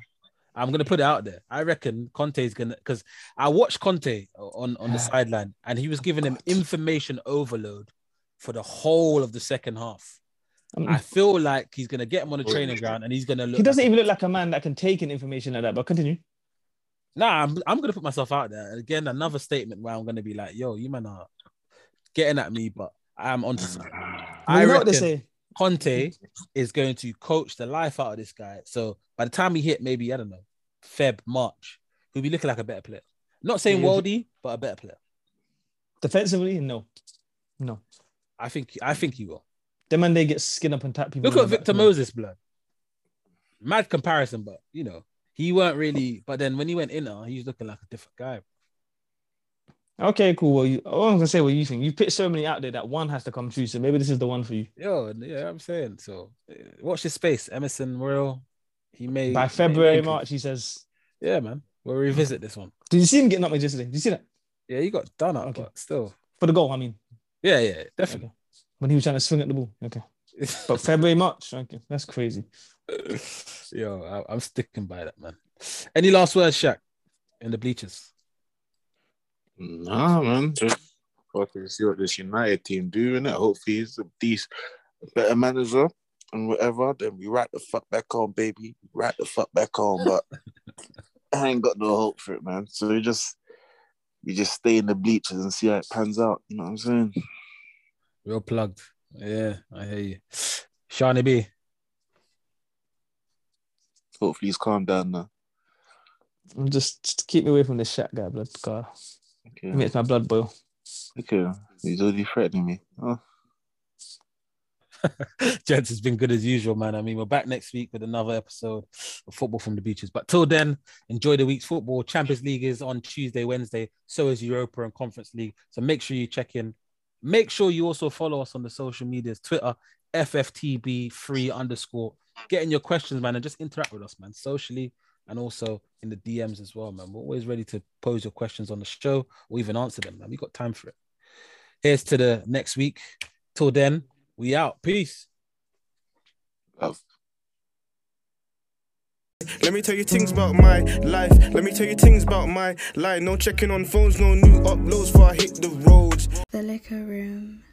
I'm gonna put it out there. I reckon Conte's gonna because I watched Conte on, on the sideline and he was giving him information overload for the whole of the second half. I feel like he's gonna get him on the training ground and he's gonna look. He doesn't even look like a man that can take in information like that. But continue. Nah, I'm, I'm going to put myself out there. Again, another statement where I'm going to be like, yo, you man are getting at me, but I'm onto something. I know what they say. Conte is going to coach the life out of this guy. So by the time he hit maybe, I don't know, Feb, March, he'll be looking like a better player. Not saying worldy, but a better player. Defensively, no. No. I think I think he will. Them man, they get skin up and tap people. Look at Victor Moses, blood. Mad comparison, but, you know. He weren't really, but then when he went in, uh, he was looking like a different guy. Okay, cool. Well, you, oh, I'm gonna say what you think. You picked so many out there that one has to come true. So maybe this is the one for you. Yo, yeah, I'm saying so. Watch this space, Emerson Royal. He may by February, may March. He says, "Yeah, man, we'll revisit this one." Did you see him getting up with yesterday? Did you see that? Yeah, he got done up, okay. But still for the goal. I mean, yeah, yeah, definitely. Okay. When he was trying to swing at the ball, okay. But February, March, okay, that's crazy. Yo, I, I'm sticking by that, man. Any last words, Shaq, in the bleachers? Nah, man. Just fucking see what this United team do, innit? Hopefully he's a decent, better manager and whatever. Then we right the fuck back on, baby. Right the fuck back on. But I ain't got no hope for it, man. So we just we just stay in the bleachers and see how it pans out. You know what I'm saying? Real plugged. Yeah, I hear you. Shani B. Hopefully he's calmed down now. I'm just, just keep me away from this Shaq guy, blood. God. Okay. He makes my blood boil. Okay. He's already threatening me. Oh. Gents, it's been good as usual, man. I mean, we're back next week with another episode of Football from the Beaches. But till then, enjoy the week's football. Champions League is on Tuesday, Wednesday. So is Europa and Conference League. So make sure you check in. Make sure you also follow us on the social medias, Twitter, F F T B three underscore. Get in your questions, man, and just interact with us, man, socially and also in the D Ms as well, man. We're always ready to pose your questions on the show or even answer them, man. We got time for it. Here's to the next week. Till then, we out. Peace. Love. Let me tell you things about my life. Let me tell you things about my life. No checking on phones, no new uploads before I hit the roads. The Liquor Room.